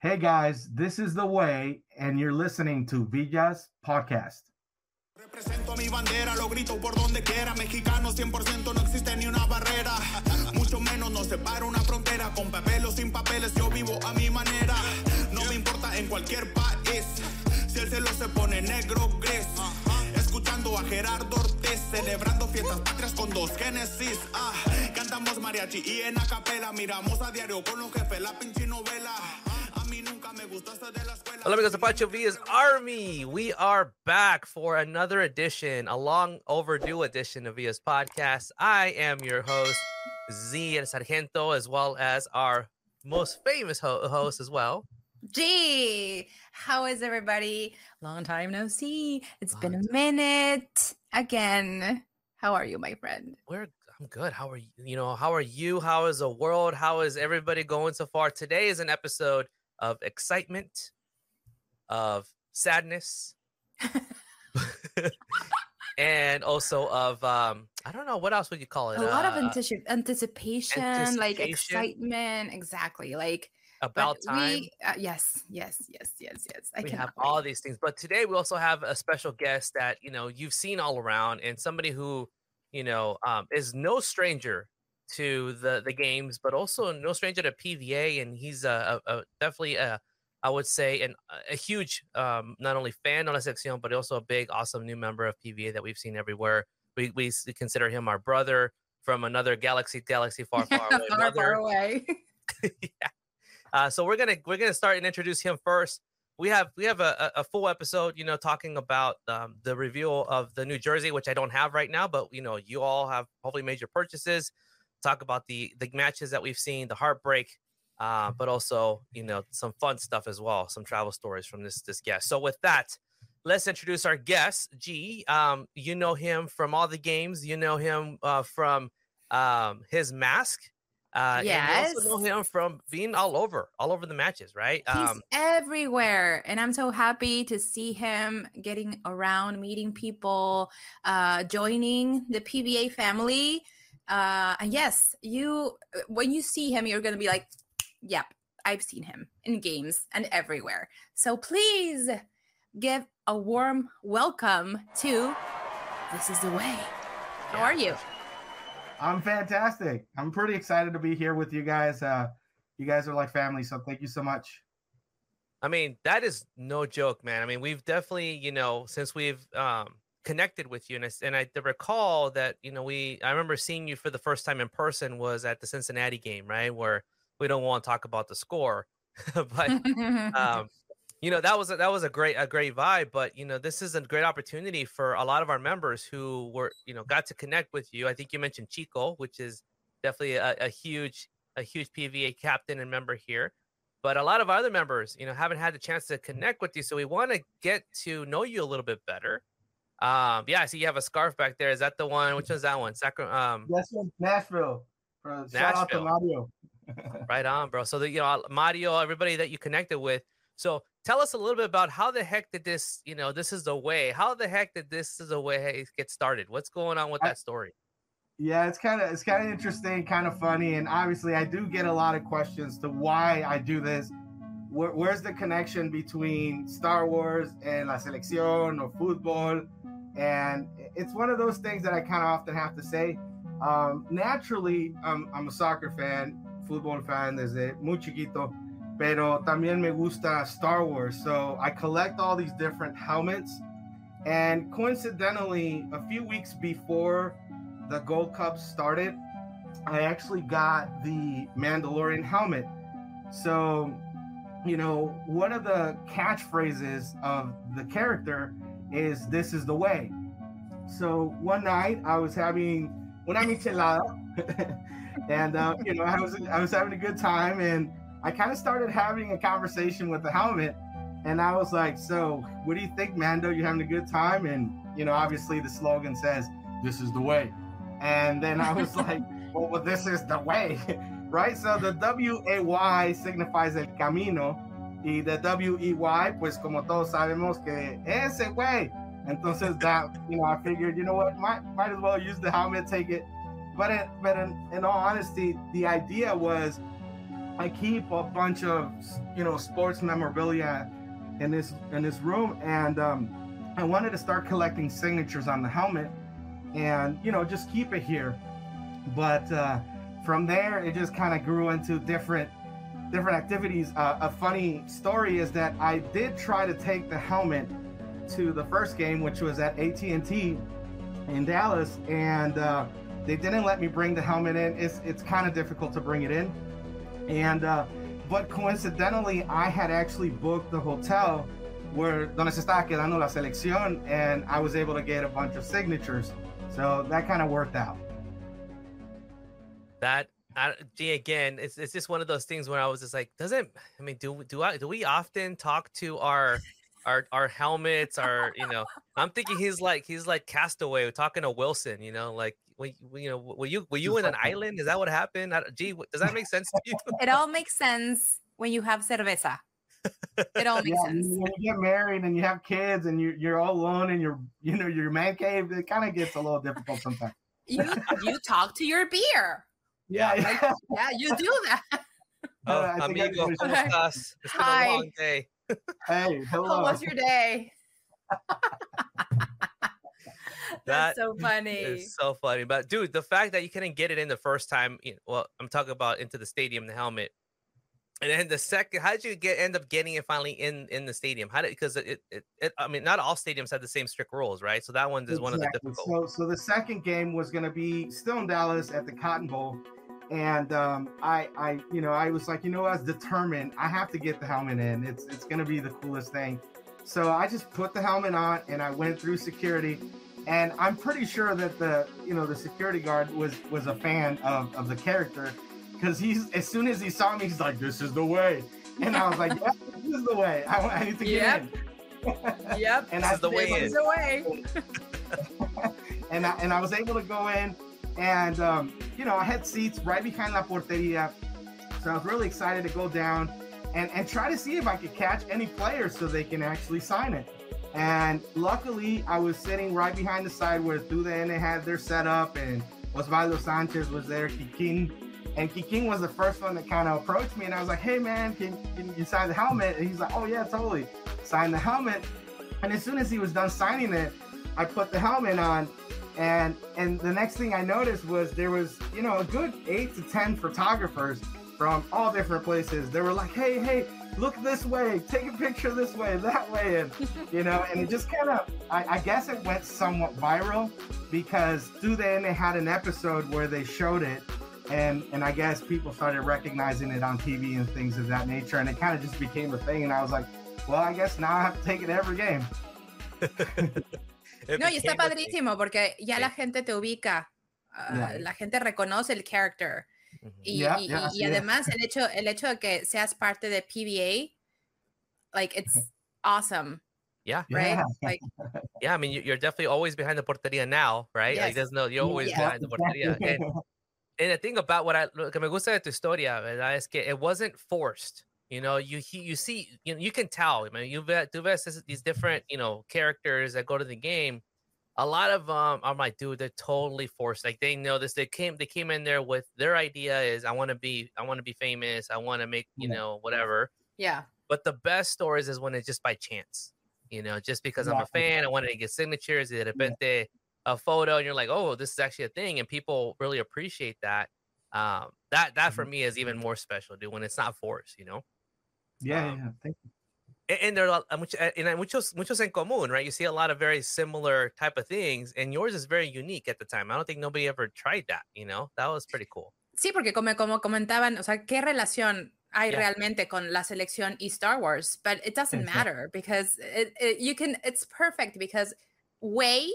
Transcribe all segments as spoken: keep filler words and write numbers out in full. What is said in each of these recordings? Hey guys, this is The Way, and you're listening to Villa's podcast. Represento mi bandera, lo grito por donde quiera. Mexicano cien por ciento, no existe ni una barrera. Mucho menos nos separa una frontera. Con papel o sin papeles, yo vivo a mi manera. No me importa en cualquier país. Si el cielo se pone negro, gris. Escuchando a Gerardo Ortiz, celebrando fiestas patrias con dos Génesis. Ah, cantamos mariachi y en acapela. Miramos a diario con los jefes la pinche novela. Hello, amigos of Pacho Villa's Army. We are back for another edition, a long overdue edition of Villa's podcast. I am your host, Z and Sargento, as well as our most famous ho- host as well. G. How is everybody? Long time no see. It's long been a minute. Again, how are you, my friend? We're I'm good. How are you? You know, how are you? How is the world? How is everybody going so far? Today is an episode of excitement, of sadness, and also of, um, I don't know, what else would you call it? A lot uh, of anticip- anticipation, anticipation, like excitement. Exactly. Like about time. We, uh, yes, yes, yes, yes, yes. I we have wait. all these things. But today we also have a special guest that, you know, you've seen all around, and somebody who, you know, um, is no stranger to the, the games, but also no stranger to P B A, and he's a, a, a definitely a, I would say, an, a huge um, not only fan of La Selección, but also a big, awesome new member of P B A that we've seen everywhere. We we consider him our brother from another galaxy, galaxy far, far away. far, far away. yeah. Uh, so we're gonna we're gonna start and introduce him first. We have we have a, a full episode, you know, talking about um, the reveal of the new jersey, which I don't have right now, but you know, you all have hopefully made your purchases. Talk about the the matches that we've seen, the heartbreak, uh, but also, you know, some fun stuff as well, some travel stories from this this guest. So with that, let's introduce our guest, G. Um, you know him from all the games. You know him uh, from um, his mask. Uh, yes. And you also know him from being all over, all over the matches, right? Um, He's everywhere, and I'm so happy to see him getting around, meeting people, uh, joining the P B A family. Uh, and yes, you, when you see him, you're going to be like, yep, I've seen him in games and everywhere. So please give a warm welcome to This is The Way. How are you? I'm fantastic. I'm pretty excited to be here with you guys. Uh, you guys are like family, so thank you so much. I mean, that is no joke, man. I mean, we've definitely, you know, since we've, um, connected with you, and I, and I recall that, you know, we I remember seeing you for the first time in person was at the Cincinnati game, right, where we don't want to talk about the score but um you know, that was a, that was a great a great vibe. But you know, this is a great opportunity for a lot of our members who were, you know, got to connect with you. I think you mentioned Chico, which is definitely a, a huge a huge P V A captain and member here, but a lot of other members, you know, haven't had the chance to connect with you, so we want to get to know you a little bit better. Um, yeah, I see you have a scarf back there. Is that the one? Which one's that one? Sacra- um, That's one, Nashville. Bro. Shout Nashville. out to Mario. Right on, bro. So, the, you know, Mario, everybody that you connected with. So, tell us a little bit about how the heck did this, you know, this is the way. How the heck did this is the way get started? What's going on with I, that story? Yeah, it's kind of it's kind of interesting, kind of funny, and obviously, I do get a lot of questions to why I do this. Where, where's the connection between Star Wars and La Selección or football? And it's one of those things that I kind of often have to say. Um, naturally, um, I'm a soccer fan, football fan desde muy chiquito, pero también me gusta Star Wars. So I collect all these different helmets. And coincidentally, a few weeks before the Gold Cup started, I actually got the Mandalorian helmet. So, you know, one of the catchphrases of the character is "This is the way." So one night I was having una michelada, and uh, you know, I was I was having a good time, and I kind of started having a conversation with the helmet, and I was like, "So, what do you think, Mando? You having a good time?" And you know, obviously the slogan says "This is the way," and then I was like, well, "Well, this is the way." Right? So the W A Y signifies el camino, y the W E Y, pues como todos sabemos que ese güey. Entonces that, you know, I figured, you know what, might might as well use the helmet, take it. But, it, but in, in all honesty, the idea was I keep a bunch of, you know, sports memorabilia in this in this room, and um, I wanted to start collecting signatures on the helmet, and you know, just keep it here. But uh, from there, it just kind of grew into different different activities. Uh, a funny story is that I did try to take the helmet to the first game, which was at A T and T in Dallas, and uh, they didn't let me bring the helmet in. It's it's kind of difficult to bring it in, and uh, but coincidentally, I had actually booked the hotel where donde se está quedando la selección, and I was able to get a bunch of signatures, so that kind of worked out. That. I, again, it's it's just one of those things where I was just like, doesn't I mean, do do I do we often talk to our our our helmets? Our, you know, I'm thinking he's like he's like Castaway talking to Wilson. You know, like we, we you know were you were you in an island? Is that what happened? I, gee, does that make sense to you? It all makes sense when you have cerveza. It all makes yeah, sense. When you get married and you have kids and you you're all alone in your you know your man cave, it kind of gets a little difficult sometimes. You you talk to your beer. Yeah, yeah, yeah, you do that. Oh, I amigo, think I okay. It's been Hi. a long day. Hey, hello. How was your day? That's that so funny. It's so funny. But, dude, the fact that you couldn't get it in the first time, you know, well, I'm talking about into the stadium, the helmet. And then the second, how did you get end up getting it finally in, in the stadium? How did because it, it it I mean, not all stadiums have the same strict rules, right? So that one is exactly. one of the difficult. So so the second game was going to be still in Dallas at the Cotton Bowl, and um, I I you know I was like you know I was determined I have to get the helmet in. It's it's going to be the coolest thing. So I just put the helmet on and I went through security, and I'm pretty sure that the you know the security guard was was a fan of of the character. Because he's as soon as he saw me, he's like, "This is the way," and I was like, "Yep, this is the way. I, I need to get yep. in." Yep, and this I is the way. This is the way. And I and I was able to go in, and um, you know, I had seats right behind La Portería, so I was really excited to go down and and try to see if I could catch any players so they can actually sign it. And luckily, I was sitting right behind the side where Duda and they had their setup, and Osvaldo Sanchez was there, Kikin. And Kikin was the first one that kind of approached me, and I was like, "Hey, man, can, can you sign the helmet?" And he's like, "Oh, yeah, totally." Signed the helmet. And as soon as he was done signing it, I put the helmet on. And and the next thing I noticed was there was, you know, a good eight to ten photographers from all different places. They were like, "Hey, hey, look this way. Take a picture this way, that way." And, you know, and it just kind of, I, I guess it went somewhat viral because through then they had an episode where they showed it. And and I guess people started recognizing it on T V and things of that nature, and it kind of just became a thing. And I was like, well, I guess now I have to take it to every game. No, y está padrísimo porque ya yeah. la gente te ubica, uh, yeah. la gente reconoce el character, mm-hmm. y, yeah, y, yeah, y además yeah. el hecho el hecho de que seas parte de P B A, like it's awesome. Yeah. Right. Yeah. Like, yeah. I mean, you're definitely always behind the portería now, right? Yes. Like there's no, you're always yeah. behind the portería. And, And the thing about what I look, que me gusta de tu historia, ¿verdad? Es que it wasn't forced. You know, you you see, you know, you can tell. I mean, you vet, you vet these different, you know, characters that go to the game. A lot of um, I'm like, dude, they're totally forced. Like they know this. They came, they came in there with their idea is, I want to be, I want to be famous. I want to make, you yeah. know, whatever. Yeah. But the best stories is when it's just by chance. You know, just because yeah. I'm a fan, I wanted to get signatures. De repente. Yeah. A photo and you're like, oh, this is actually a thing, and people really appreciate that. Um, that that for me is even more special, dude. When it's not forced, you know. Yeah, um, yeah. Thank you. And, and there are and muchos muchos en común, right? You see a lot of very similar type of things, and yours is very unique at the time. I don't think nobody ever tried that. You know, that was pretty cool. Sí, porque como como comentaban, o sea, qué relación hay yeah. realmente con la selección y Star Wars, but it doesn't matter because it, it, you can. It's perfect because way.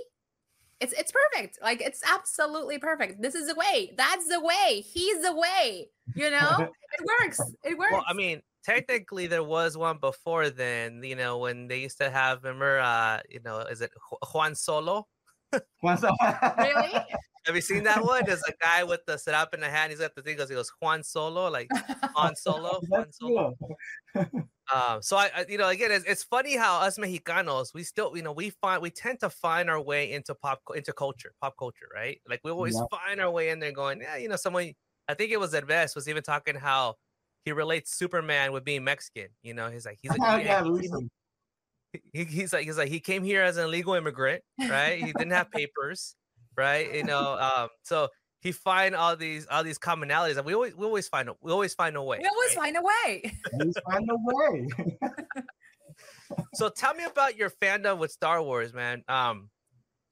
It's it's perfect. Like, it's absolutely perfect. This is the way. That's the way. He's the way. You know? It works. It works. Well, I mean, technically, there was one before then, you know, when they used to have, remember, uh, you know, is it Juan Solo? Juan Solo. Really? Have you seen that one? There's a guy with the setup in the hand. He's got the thing. He goes, Juan Solo, like, Juan Solo, Juan Solo. Um, so I, I, you know, again, it's, it's funny how us Mexicanos, we still, you know, we find, we tend to find our way into pop, into culture, pop culture, right? Like we always yeah. find our way in there going, yeah, you know, someone, I think it was Derbez was even talking how he relates Superman with being Mexican. You know, he's like, he's like, yeah, he, he's like, he's like, he came here as an illegal immigrant, right? He didn't have papers, right? You know, um, so he find all these all these commonalities, and we always we always find a, we always find a way. We always right? find a way. Always find a way. So tell me about your fandom with Star Wars, man. Um,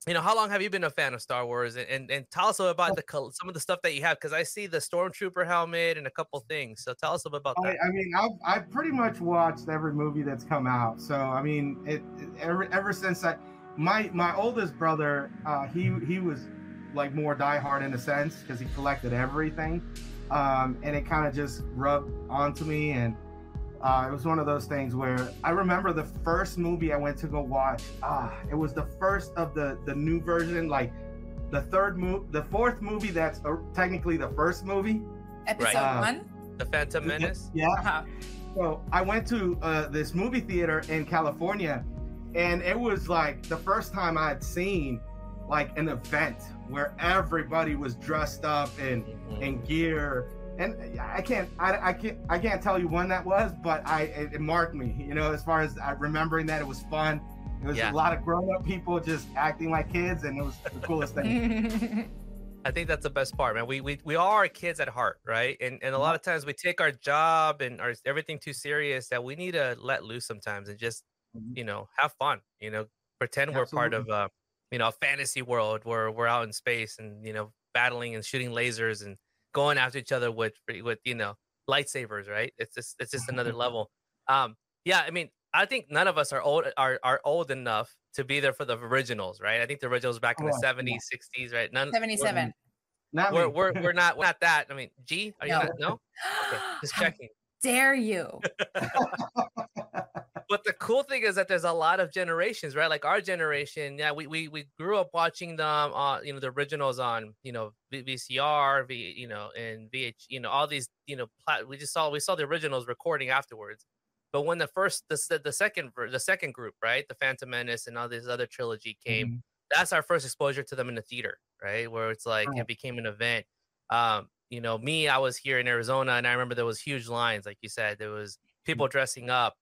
you know, how long have you been a fan of Star Wars? And and, and tell us about the some of the stuff that you have, because I see the Stormtrooper helmet and a couple things. So tell us about that. I, I mean, I've I pretty much watched every movie that's come out. So I mean, it, it ever ever since I my my oldest brother, uh, he he was like more diehard in a sense because he collected everything, um, and it kind of just rubbed onto me. And Uh, it was one of those things where I remember the first movie I went to go watch. Ah, it was the first of the the new version, like the third movie, the fourth movie that's uh, technically the first movie. Episode uh, one, The Phantom Menace. Yeah. Uh-huh. So I went to uh, this movie theater in California, and it was like the first time I had seen like an event where everybody was dressed up in mm-hmm. in gear. And I can't, I, I can't, I can't tell you when that was, but I it, it marked me, you know, as far as I remembering that. It was fun. It was yeah. a lot of grown-up people just acting like kids, and it was the coolest thing. I think that's the best part, man. We we we all are kids at heart, right? And and a lot of times we take our job and our everything too serious that we need to let loose sometimes and just, mm-hmm. you know, have fun. You know, pretend Absolutely. We're part of a, you know, a fantasy world where we're out in space and you know battling and shooting lasers and going after each other with with you know lightsabers, right? It's just it's just another level. Um, yeah, I mean, I think none of us are old are are old enough to be there for the originals, right? I think the originals back in oh, the seventies, yeah. sixties, right? None seventy-seven. We're we're, we're we're not we're not that. I mean, G, are no. you not? No, okay, just checking. How dare you? But the cool thing is that there's a lot of generations, right? Like our generation, yeah, we we we grew up watching them, uh, you know, the originals on, you know, V C R, v, you know, and V H, you know, all these, you know, plat- we just saw we saw the originals recording afterwards. But when the first, the the second, the second group, right, the Phantom Menace and all this other trilogy came, mm-hmm. that's our first exposure to them in the theater, right, where it's like oh. it became an event. Um, you know, me, I was here in Arizona, and I remember there was huge lines, like you said, there was people dressing up.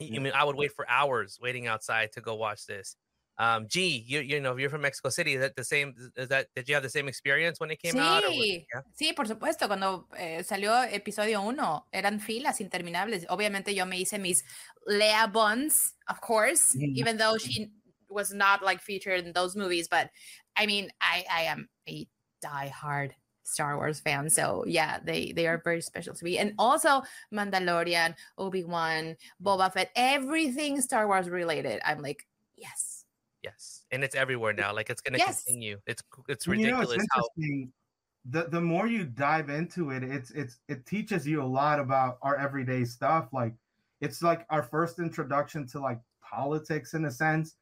I mean, I would wait for hours waiting outside to go watch this. Um, G, you you know, you're from Mexico City. Is that the same? Is that did you have the same experience when it came sí. out? Sí, yeah? sí, por supuesto. Cuando eh, salió episodio uno, eran filas interminables. Obviamente, yo me hice mis Leia Bonds, of course, mm. even though she was not like featured in those movies. But I mean, I I am a diehard Star Wars fan, so yeah, they they are very special to me. And also Mandalorian, Obi-Wan, Boba Fett, everything Star Wars related, I'm like, yes, yes, and it's everywhere now. Like it's gonna yes. continue. It's it's ridiculous. You know, it's interesting. How the the more you dive into it, it's it's it teaches you a lot about our everyday stuff. Like it's like our first introduction to like politics in a sense.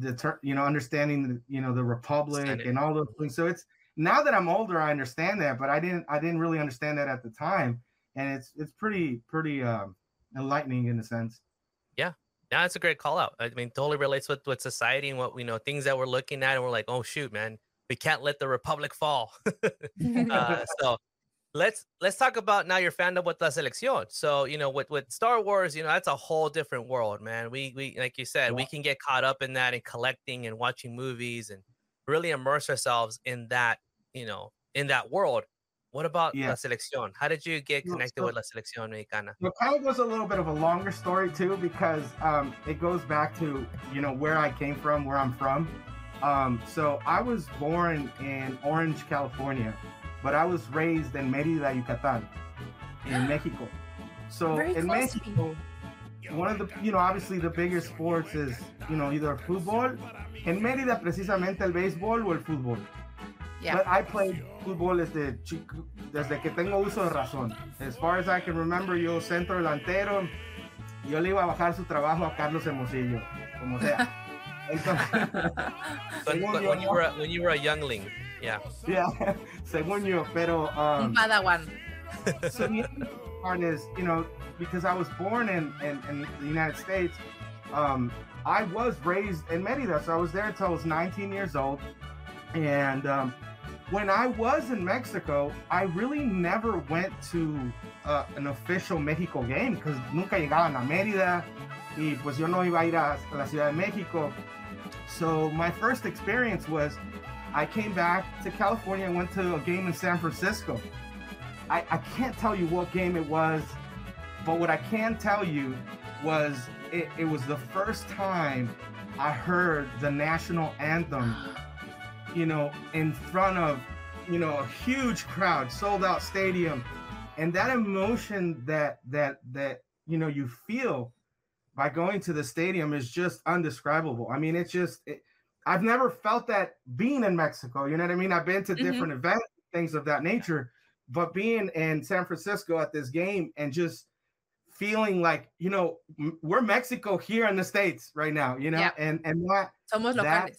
The ter- you know understanding the, you know the Republic Senate. And all those things. So it's. Now that I'm older, I understand that, but I didn't. I didn't really understand that at the time, and it's it's pretty pretty um, enlightening in a sense. Yeah, yeah, that's a great call out. I mean, totally relates with with society and what we you know, things that we're looking at, and we're like, oh shoot, man, we can't let the Republic fall. uh, so let's let's talk about now your fandom with La Selección. So you know, with with Star Wars, you know, that's a whole different world, man. We we like you said, yeah. we can get caught up in that and collecting and watching movies and really immerse ourselves in that, you know, in that world. What about yeah. La Selección? How did you get connected so, with La Selección Mexicana? It kind of was a little bit of a longer story too, because um, it goes back to, you know, where I came from, where I'm from. Um, so I was born in Orange, California, but I was raised in Merida, Yucatan, in Mexico. So Very in Mexico, one of the, you know, obviously the biggest sports is, you know, either football. En Mérida, precisamente, el béisbol o el fútbol. Yeah. But I played football desde, chico, desde que tengo uso de razón. As far as I can remember, yo centro delantero, yo le iba a bajar su trabajo a Carlos Hermosillo, como sea. Entonces, but, but yo, when, you were a, when you were a youngling, yeah. Yeah, según yo, pero... Um, Padawan. So the part is, you know, because I was born in, in, in the United States, um, I was raised in Merida, so I was there until I was nineteen years old, and um, when I was in Mexico, I really never went to uh, an official Mexico game because nunca llegaban a Merida, y pues yo no iba a ir a la Ciudad de México. So my first experience was, I came back to California and went to a game in San Francisco. I, I can't tell you what game it was, but what I can tell you was it, it was the first time I heard the national anthem, you know, in front of, you know, a huge crowd, sold out stadium. And that emotion that, that, that, you know, you feel by going to the stadium is just undescribable. I mean, it's just, it, I've never felt that being in Mexico, you know what I mean? I've been to different mm-hmm. events, things of that nature, but being in San Francisco at this game and just feeling like, you know, we're Mexico here in the States right now, you know, yeah. and, and that, Somos that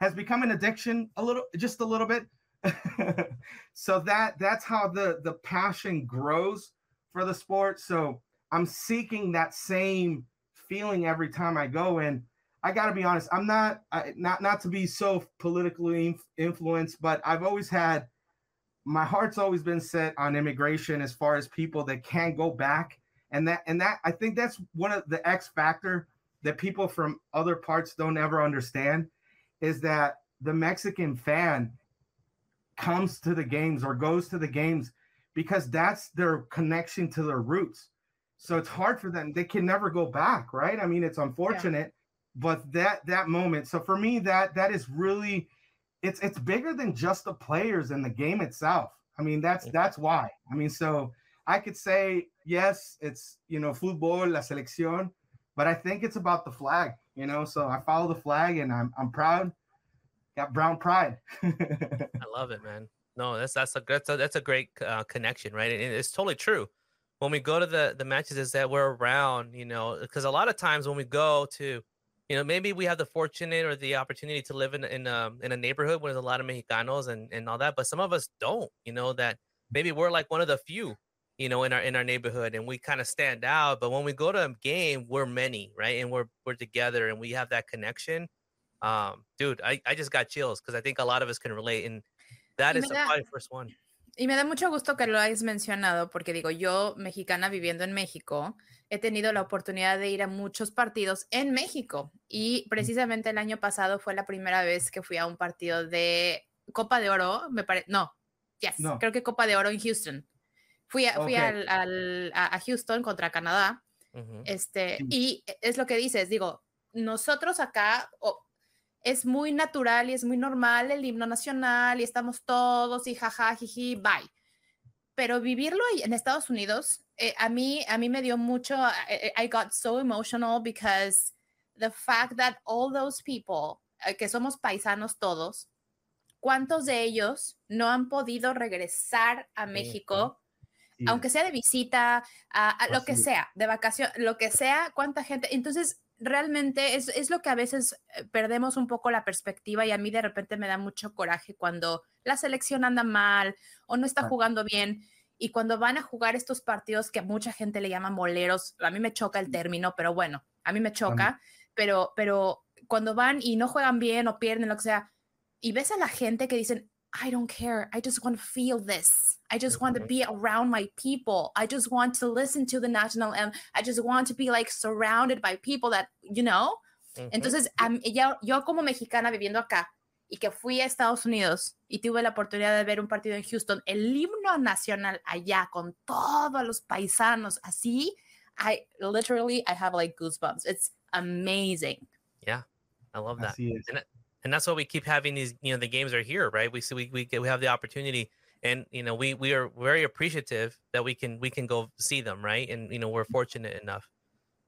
has become an addiction a little, just a little bit. So that, that's how the, the passion grows for the sport. So I'm seeking that same feeling every time I go in. I got to be honest, I'm not, I, not, not to be so politically influenced, but I've always had, my heart's always been set on immigration as far as people that can go back. And that, and that, I think that's one of the X factor that people from other parts don't ever understand, is that the Mexican fan comes to the games or goes to the games because that's their connection to their roots. So it's hard for them. They can never go back. Right. I mean, it's unfortunate. Yeah. But that that moment, so for me, that that is really, it's it's bigger than just the players and the game itself. I mean, that's that's why. I mean, so I could say, yes, it's, you know, football, la selección, but I think it's about the flag, you know. So I follow the flag and I'm I'm proud. Got brown pride. I love it, man. No, that's that's a that's a, that's a great uh, connection, right? And it's totally true. When we go to the the matches, is that we're around, you know, because a lot of times when we go to, you know, maybe we have the fortunate or the opportunity to live in in a, in a neighborhood where there's a lot of Mexicanos and, and all that. But some of us don't, you know, that maybe we're like one of the few, you know, in our in our neighborhood, and we kind of stand out. But when we go to a game, we're many, right? And we're we're together and we have that connection. Um, dude, I, I just got chills because I think a lot of us can relate. And that is probably the first one. Y me da mucho gusto que lo hayas mencionado porque, digo, yo, mexicana viviendo en México, he tenido la oportunidad de ir a muchos partidos en México y precisamente el año pasado fue la primera vez que fui a un partido de Copa de Oro, me parece, no, yes, no, creo que Copa de Oro en Houston. Fui a, fui okay. al, al, a Houston contra Canadá, uh-huh. este, y es lo que dices, digo, nosotros acá... Oh, es muy natural y es muy normal el himno nacional y estamos todos y jaja, jiji, bye. Pero vivirlo en Estados Unidos, eh, a mí, a mí me dio mucho, I, I got so emotional because the fact that all those people, eh, que somos paisanos todos, ¿cuántos de ellos no han podido regresar a México? Sí. Aunque sea de visita, a, a lo que sea, de vacación, lo que sea, ¿cuánta gente? Entonces, realmente es, es lo que a veces perdemos un poco la perspectiva y a mí de repente me da mucho coraje cuando la selección anda mal o no está jugando bien y cuando van a jugar estos partidos que a mucha gente le llaman boleros, a mí me choca el término, pero bueno, a mí me choca, pero, pero cuando van y no juegan bien o pierden, lo que sea, y ves a la gente que dicen, I don't care, I just want to feel this, I just want to be around my people, I just want to listen to the national anthem, I just want to be like surrounded by people that, you know, mm-hmm. Entonces yo, yo como mexicana viviendo acá y que fui a Estados Unidos y tuve la oportunidad de ver un partido en Houston, el himno nacional allá con todos los paisanos así, I literally, I have like goosebumps, it's amazing. Yeah, I love that. And that's why we keep having these, you know, the games are here, right? We see, we we, we have the opportunity and, you know, we, we are very appreciative that we can, we can go see them. Right. And, you know, we're fortunate enough.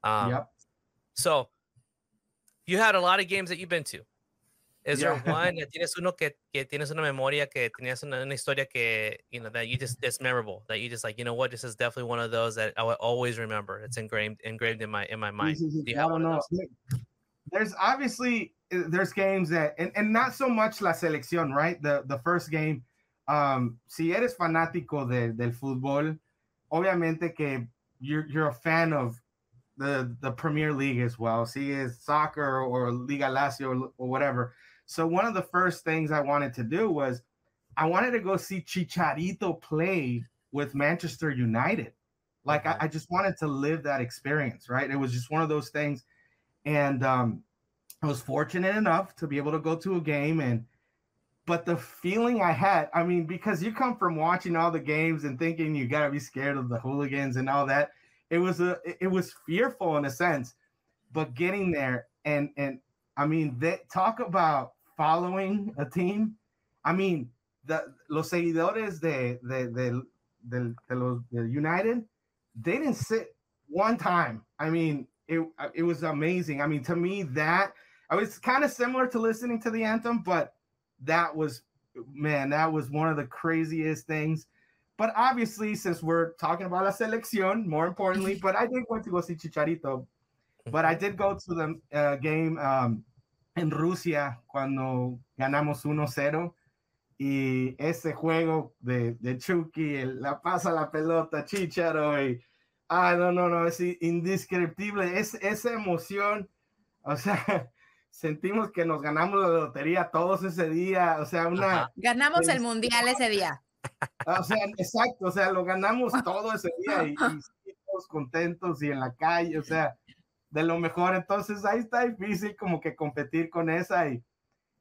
Um, yep. So you had a lot of games that you've been to. Is yeah. there one that tienes uno que, que tienes una memoria que tenías una, una historia que, you know, that you just, it's memorable that you just like, you know what, this is definitely one of those that I will always remember. It's engraved, engraved in my, in my mind. Do you have one of those? There's obviously, there's games that, and, and not so much La Selección, right? The the first game, um, si eres fanático de, del fútbol, obviamente que you're, you're a fan of the, the Premier League as well. Si es soccer or Liga Lazio or, or whatever. So one of the first things I wanted to do was I wanted to go see Chicharito play with Manchester United. Like, I, I just wanted to live that experience, right? It was just one of those things. And um, I was fortunate enough to be able to go to a game. And but the feeling I had, I mean, because you come from watching all the games and thinking you got to be scared of the hooligans and all that. It was a, it was fearful in a sense, but getting there and, and I mean, they talk about following a team. I mean, the los seguidores de, de, de, de, de los de United, they didn't sit one time. I mean, it, it was amazing. I mean, to me that I was kind of similar to listening to the anthem, but that was, man, that was one of the craziest things. But obviously, since we're talking about La Selección, more importantly, but I did want to go see Chicharito. But I did go to the uh, game um, in Rusia cuando ganamos uno cero. Y ese juego de, de Chucky, el, la pasa la pelota, Chicharo. Y, ah, no, no, no, es indescriptible. Es, esa emoción, o sea, sentimos que nos ganamos la lotería todos ese día. O sea, una... Ganamos el mundial ese día. O sea, exacto, o sea, lo ganamos todo ese día y, y todos contentos y en la calle, o sea, de lo mejor. Entonces ahí está difícil como que competir con esa. Y,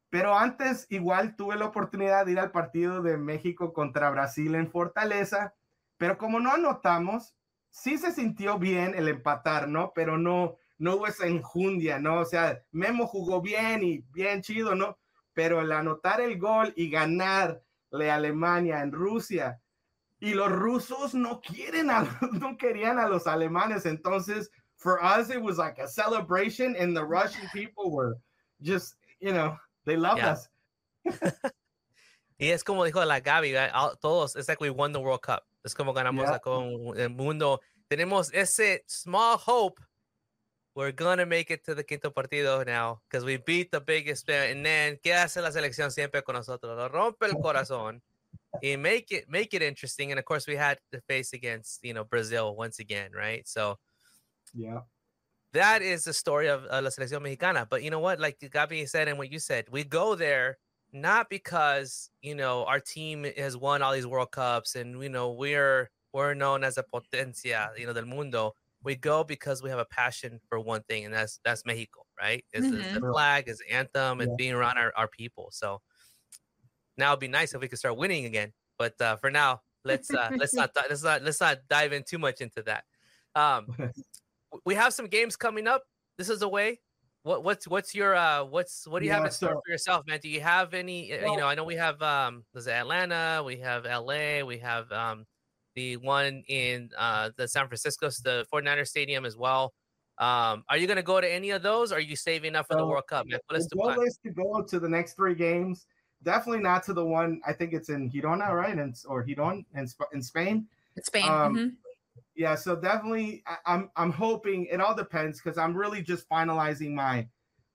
pero antes igual tuve la oportunidad de ir al partido de México contra Brasil en Fortaleza, pero como no anotamos, sí se sintió bien el empatar, ¿no? Pero no, no hubo esa enjundia, ¿no? O sea, Memo jugó bien y bien chido, ¿no? Pero el anotar el gol y ganar de Alemania en Rusia, y los rusos no quieren a, no querían a los alemanes. Entonces for us it was like a celebration, and the Russian people were just, you know, they loved yeah. us. Y es como dijo la Gaby, todos, it's like we won the World Cup. Es como ganamos yeah. like, el mundo. Tenemos ese small hope we're gonna make it to the quinto partido now because we beat the biggest player. And then, ¿qué hace la selección siempre con nosotros? Lo rompe el corazón and make it make it interesting. And of course, we had to face against, you know, Brazil once again, right? So, yeah, that is the story of uh, la selección mexicana. But you know what? Like Gaby said, and what you said, we go there not because, you know, our team has won all these World Cups and, you know, we're we're known as a potencia, you know, del mundo. We go because we have a passion for one thing, and that's that's Mexico, right? It's, mm-hmm. it's the flag, it's the anthem, it's yeah. being around our, our people. So now it'd be nice if we could start winning again. But uh, for now, let's uh, let's not let's not let's not dive in too much into that. Um, we have some games coming up. This is a way. What what's what's your uh, what's what do you yeah, have in store so, for yourself, man? Do you have any? Well, you know, I know we have um, there's Atlanta, we have L A, we have um. the one in uh, the San Francisco, the forty-niners Stadium as well. Um, are you going to go to any of those? Or are you saving up for so, the World Cup? Man? What is the plan? Is to go to the next three games. Definitely not to the one, I think it's in Girona, right? And, or Giron in, in Spain. Spain. Um, mm-hmm. Yeah, so definitely I, I'm I'm hoping, it all depends because I'm really just finalizing my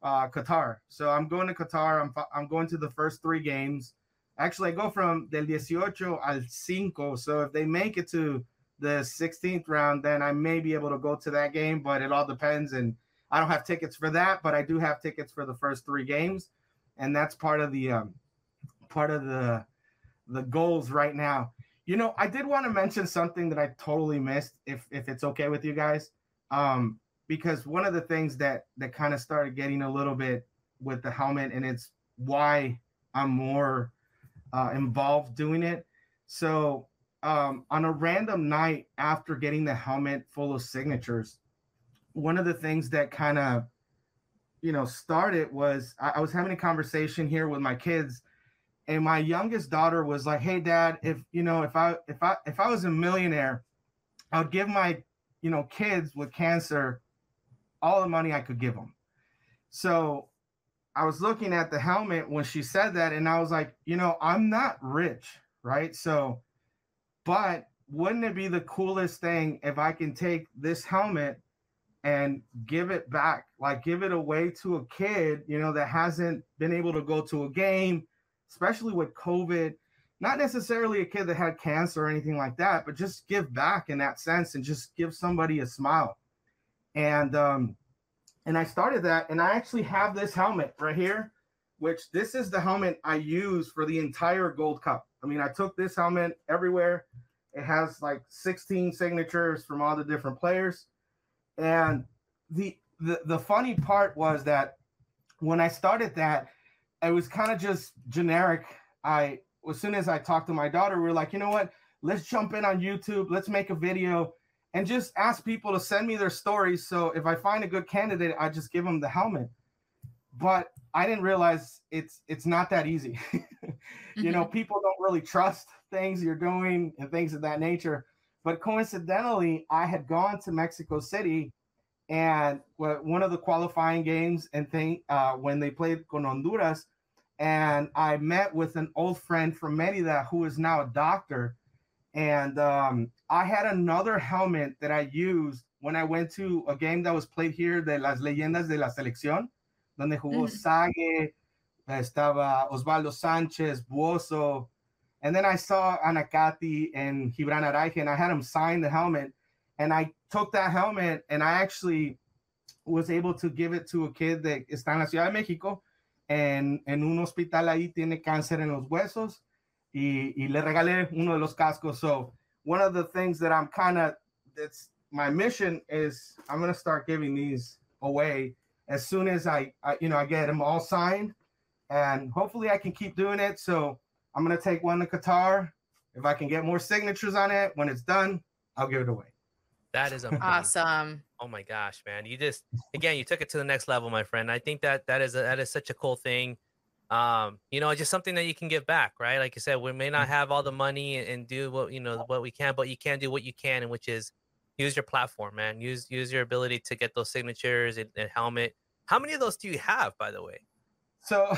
uh, Qatar. So I'm going to Qatar. I'm, I'm going to the first three games. Actually, I go from del dieciocho al cinco. So if they make it to the sixteenth round, then I may be able to go to that game, but it all depends. And I don't have tickets for that, but I do have tickets for the first three games. And that's part of the um, part of the the goals right now. You know, I did want to mention something that I totally missed, if if it's okay with you guys, um, because one of the things that that kind of started getting a little bit with the helmet, and it's why I'm more Uh, involved doing it. So um, on a random night after getting the helmet full of signatures, one of the things that kind of, you know, started was I, I was having a conversation here with my kids, and my youngest daughter was like, "Hey, Dad, if you know, if I if I if I was a millionaire, I would give my, you know, kids with cancer all the money I could give them." So I was looking at the helmet when she said that, and I was like, you know, I'm not rich, right? So, but wouldn't it be the coolest thing if I can take this helmet and give it back, like give it away to a kid, you know, that hasn't been able to go to a game, especially with COVID, not necessarily a kid that had cancer or anything like that, but just give back in that sense and just give somebody a smile. And, um, And I started that, and I actually have this helmet right here, which this is the helmet I use for the entire Gold Cup. I mean, I took this helmet everywhere. It has like sixteen signatures from all the different players. And the the, the funny part was that when I started that, it was kind of just generic. I as soon as I talked to my daughter, we were like, you know what? Let's jump in on YouTube. Let's make a video and just ask people to send me their stories. So if I find a good candidate, I just give them the helmet. But I didn't realize it's it's not that easy. You know, people don't really trust things you're doing and things of that nature. But coincidentally, I had gone to Mexico City, and one of the qualifying games and thing uh, when they played con Honduras, and I met with an old friend from Merida who is now a doctor. And um, I had another helmet that I used when I went to a game that was played here, the Las Leyendas de la Selección, donde jugó Sage, estaba Osvaldo Sanchez, Buoso, and then I saw Anacati and Gibran Araige, and I had him sign the helmet. And I took that helmet, and I actually was able to give it to a kid that está en la Ciudad de México, and en un hospital ahí tiene cáncer en los huesos, y, y le regalé uno de los cascos. So one of the things that I'm kind of, that's my mission, is I'm going to start giving these away as soon as I, I, you know, I get them all signed. And hopefully I can keep doing it. So I'm going to take one to Qatar. If I can get more signatures on it, when it's done, I'll give it away. That is amazing. Awesome. Oh my gosh, man. You just, again, you took it to the next level, my friend. I think that that is, a, that is such a cool thing. Um, you know, just something that you can give back, right? Like you said, we may not have all the money and do what, you know, what we can, but you can do what you can, and which is use your platform, man. Use, use your ability to get those signatures and, and helmet. How many of those do you have, by the way? So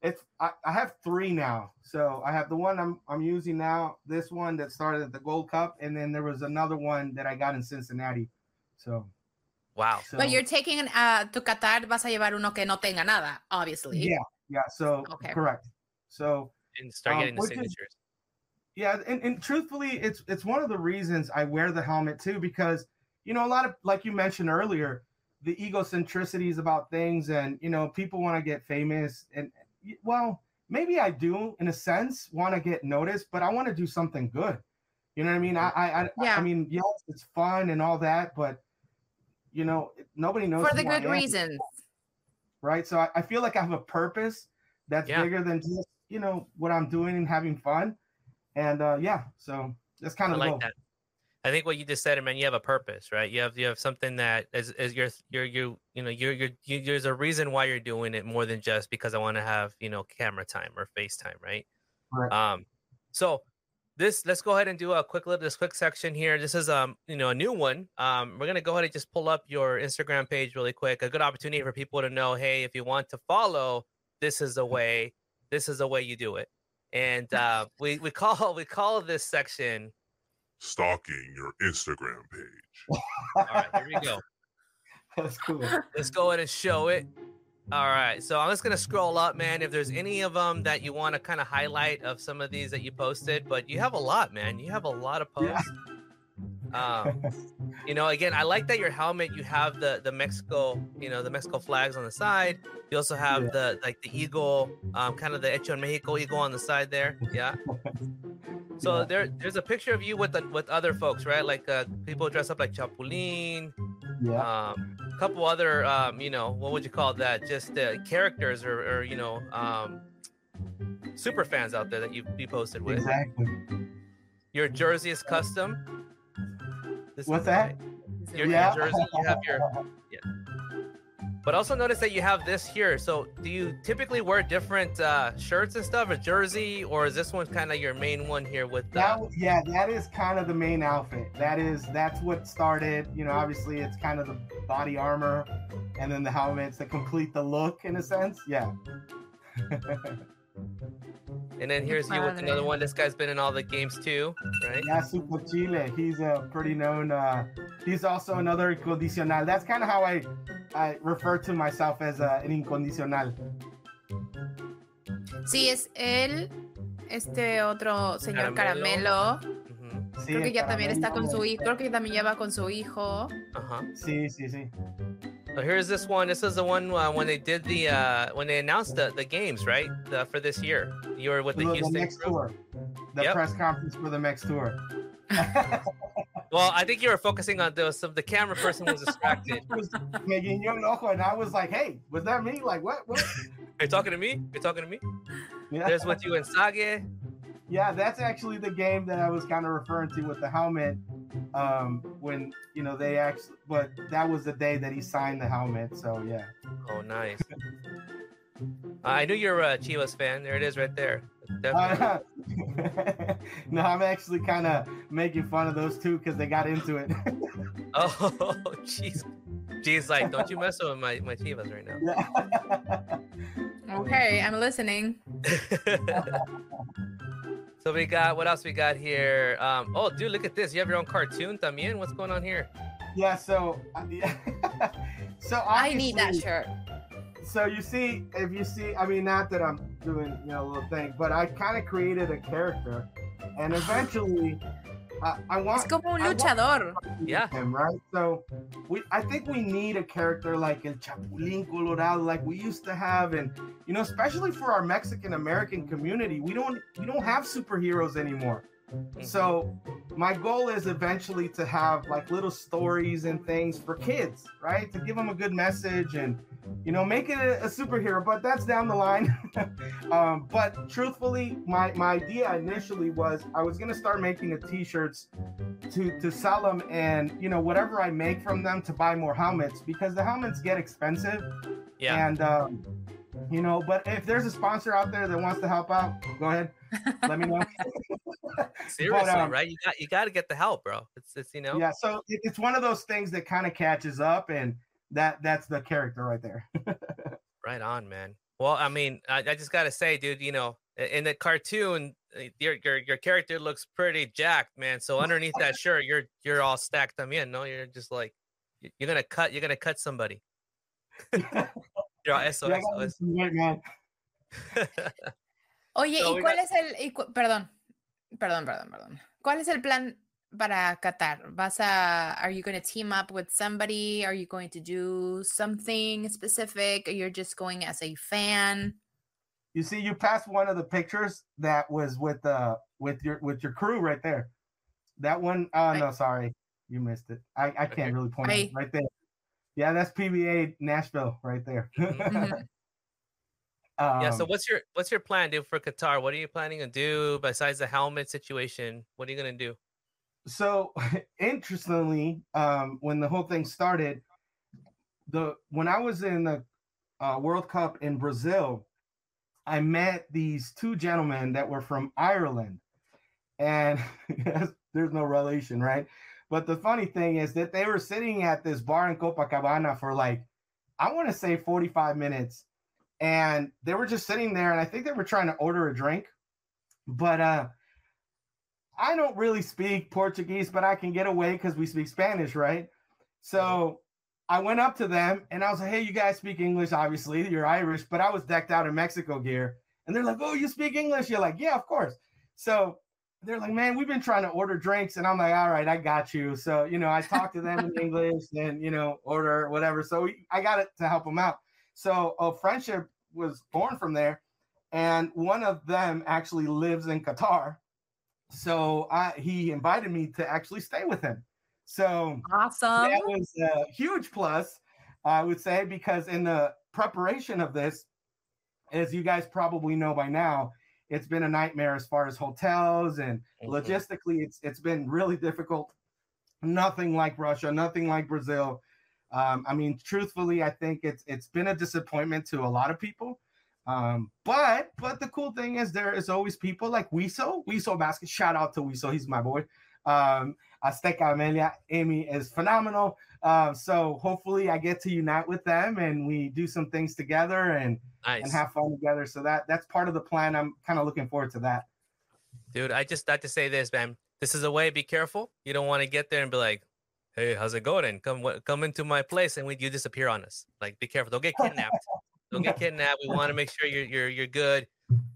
it's, I, I have three now. So I have the one I'm, I'm using now, this one that started at the Gold Cup, and then there was another one that I got in Cincinnati. So, wow. So, but you're taking uh, to Qatar, vas a llevar uno que no tenga nada, obviously. Yeah, yeah. So, okay. Correct. So, and start getting um, the signatures. Is, yeah, and, and truthfully, it's it's one of the reasons I wear the helmet too, because, you know, a lot of, like you mentioned earlier, the egocentricities about things, and, you know, people want to get famous, and, well, maybe I do in a sense want to get noticed, but I want to do something good. You know what I mean? I, I, yeah. I mean, yes, it's fun and all that, but, you know, nobody knows for the good reasons, right? So I, I feel like I have a purpose that's yeah. bigger than just, you know, what I'm doing and having fun, and uh, yeah. So that's kind of like that. I think what you just said, man, you have a purpose, right? You have you have something that is is your your you you know you're you're you, there's a reason why you're doing it more than just because I want to have, you know, camera time or FaceTime, right? Right. Um, so this let's go ahead and do a quick little this quick section here. This is um you know a new one. Um, we're gonna go ahead and just pull up your Instagram page really quick. A good opportunity for people to know, hey, if you want to follow, this is the way. This is the way you do it. And uh, we we call we call this section stalking your Instagram page. All right, here we go. That's cool. Let's go ahead and show it. All right, so I'm just going to scroll up, man. If there's any of them that you want to kind of highlight of some of these that you posted, but you have a lot, man. You have a lot of posts. Yeah. Um, you know, again, I like that your helmet, you have the, the Mexico, you know, the Mexico flags on the side. You also have yeah. the, like the eagle, um, kind of the Hecho en Mexico eagle on the side there. Yeah. So yeah. there, there's a picture of you with the, with other folks, right? Like uh, people dress up like Chapulín, yeah. Um, a couple other, um, you know, what would you call that? Just uh, characters or, or you know, um, super fans out there that you you posted with. Exactly. Your jersey is custom. This What's is that? Right. Your, yeah. your jersey, you have your. Yeah. But also notice that you have this here. So do you typically wear different uh, shirts and stuff, a jersey, or is this one kind of your main one here with the... That, yeah, that is kind of the main outfit. That is, that's what started, you know, obviously it's kind of the body armor and then the helmets that complete the look in a sense. Yeah. And then here's you with another one. This guy's been in all the games too, right? Yeah, Super Chile. He's a pretty known. Uh, he's also another incondicional. That's kind of how I, I refer to myself as uh, an incondicional. Sí, es él, este otro señor Caramelo. Caramelo. Uh-huh. Sí, creo que ya Caramelo. También está con su hijo. Creo que también lleva con su hijo. Ajá. Uh-huh. Sí, sí, sí. So here's this one. This is the one uh, when they did the uh, when they announced the, the games, right? The, for this year, you were with the, the Houston. The next tour. the yep. press conference for the next tour. Well, I think you were focusing on those. So the camera person was distracted. I was making your loco, and I was like, hey, was that me? Like, what? What? You're talking to me? You're talking to me? Yeah. There's with you and Sage. Yeah, that's actually the game that I was kind of referring to with the helmet. Um, when, you know, they actually, but that was the day that he signed the helmet. So, yeah. Oh, nice. uh, I knew you're a Chivas fan. There it is right there. Uh, no, I'm actually kind of making fun of those two because they got into it. Oh, jeez. Jeez, like, don't you mess with my, my Chivas right now. Okay, I'm listening. So we got, what else we got here? Um, oh, dude, look at this. You have your own cartoon, también? What's going on here? Yeah, so... Yeah. So I need that shirt. So you see, if you see, I mean, not that I'm doing, you know, a little thing, but I kind of created a character, and eventually, uh, I want. Es como un luchador. Yeah. Him, right. So we, I think we need a character like El Chapulín Colorado, like we used to have, and you know, especially for our Mexican American community, we don't, we don't have superheroes anymore. Mm-hmm. So my goal is eventually to have like little stories and things for kids, right? To give them a good message and, you know, make it a, a superhero, but that's down the line. um, but truthfully, my, my idea initially was I was going to start making the t-shirts to, to sell them and, you know, whatever I make from them to buy more helmets because the helmets get expensive. Yeah. And, um, you know, but if there's a sponsor out there that wants to help out, go ahead. Let me know. Seriously, but, um, right? You got you got to get the help, bro. It's it's you know. Yeah, so it, it's one of those things that kind of catches up, and that that's the character right there. Right on, man. Well, I mean, I, I just gotta say, dude, you know, in the cartoon, your your your character looks pretty jacked, man. So underneath that shirt, you're you're all stacked. I mean, no, you're just like you're gonna cut you're gonna cut somebody. You're all S O S. Yeah, yeah, man. Oye, so ¿y cuál got... es el? Y cu- perdón. Perdón, perdón, perdón. ¿Cuál es el plan para Qatar? ¿Vas a, are you going to team up with somebody? Are you going to do something specific? Or you're just going as a fan? You see, you passed one of the pictures that was with uh with your with your crew right there. That one, oh I, no, sorry, you missed it. I, I can't really point I, it right there. Yeah, that's P B A Nashville right there. Mm-hmm. Um, yeah, so what's your what's your plan, dude, for Qatar? What are you planning to do besides the helmet situation? What are you going to do? So, interestingly, um, when the whole thing started, the when I was in the uh, World Cup in Brazil, I met these two gentlemen that were from Ireland. And there's no relation, right? But the funny thing is that they were sitting at this bar in Copacabana for like, I want to say forty-five minutes. And they were just sitting there, and I think they were trying to order a drink. But uh, I don't really speak Portuguese, but I can get away because we speak Spanish, right? So I went up to them, and I was like, hey, you guys speak English, obviously. You're Irish, but I was decked out in Mexico gear. And they're like, oh, you speak English? You're like, yeah, of course. So they're like, man, we've been trying to order drinks. And I'm like, all right, I got you. So, you know, I talked to them in English and, you know, order whatever. So we, I got it to help them out. So a friendship was born from there, and one of them actually lives in Qatar. So I, he invited me to actually stay with him. So awesome! That was a huge plus, I would say, because in the preparation of this, as you guys probably know by now, it's been a nightmare as far as hotels and mm-hmm. logistically, it's it's been really difficult. Nothing like Russia, nothing like Brazil. Um, I mean, truthfully, I think it's it's been a disappointment to a lot of people. Um, but but the cool thing is there is always people like Wiso, Wiso Basket. Shout out to Wiso. He's my boy. Um, Azteca Amelia, Amy is phenomenal. Uh, so hopefully I get to unite with them and we do some things together and, nice. and have fun together. So that that's part of the plan. I'm kind of looking forward to that. Dude, I just got to say this, man. This is a way. Be careful. You don't want to get there and be like, hey, how's it going? Come come into my place, and we, you disappear on us. Like, be careful. Don't get kidnapped. Don't get kidnapped. We want to make sure you're you're you're good.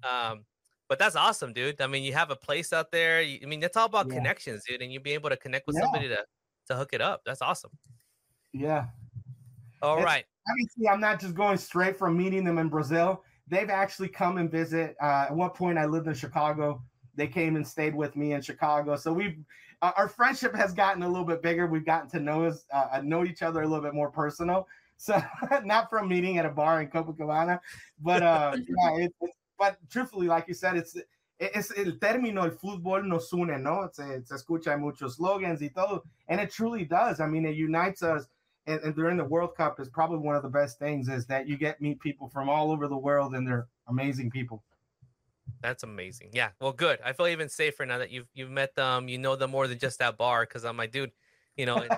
Um, but that's awesome, dude. I mean, you have a place out there. You, I mean, it's all about yeah. connections, dude, and you be able to connect with yeah. somebody to, to hook it up. That's awesome. Yeah. All it's, right. Obviously, I'm not just going straight from meeting them in Brazil. They've actually come and visit. Uh, at one point, I lived in Chicago. They came and stayed with me in Chicago. So we've uh, our friendship has gotten a little bit bigger. We've gotten to know us, uh, know each other a little bit more personal. So not from meeting at a bar in Copacabana, but uh, yeah, it, it, but truthfully, like you said, it's it's el término el fútbol nos une, no? It's a, it's escucha hay muchos slogans y todo, and it truly does. I mean, it unites us. And, and during the World Cup is probably one of the best things is that you get meet people from all over the world, and they're amazing people. That's amazing. Yeah. Well, good. I feel even safer now that you've you've met them. You know them more than just that bar, because I'm like, dude, you know, in,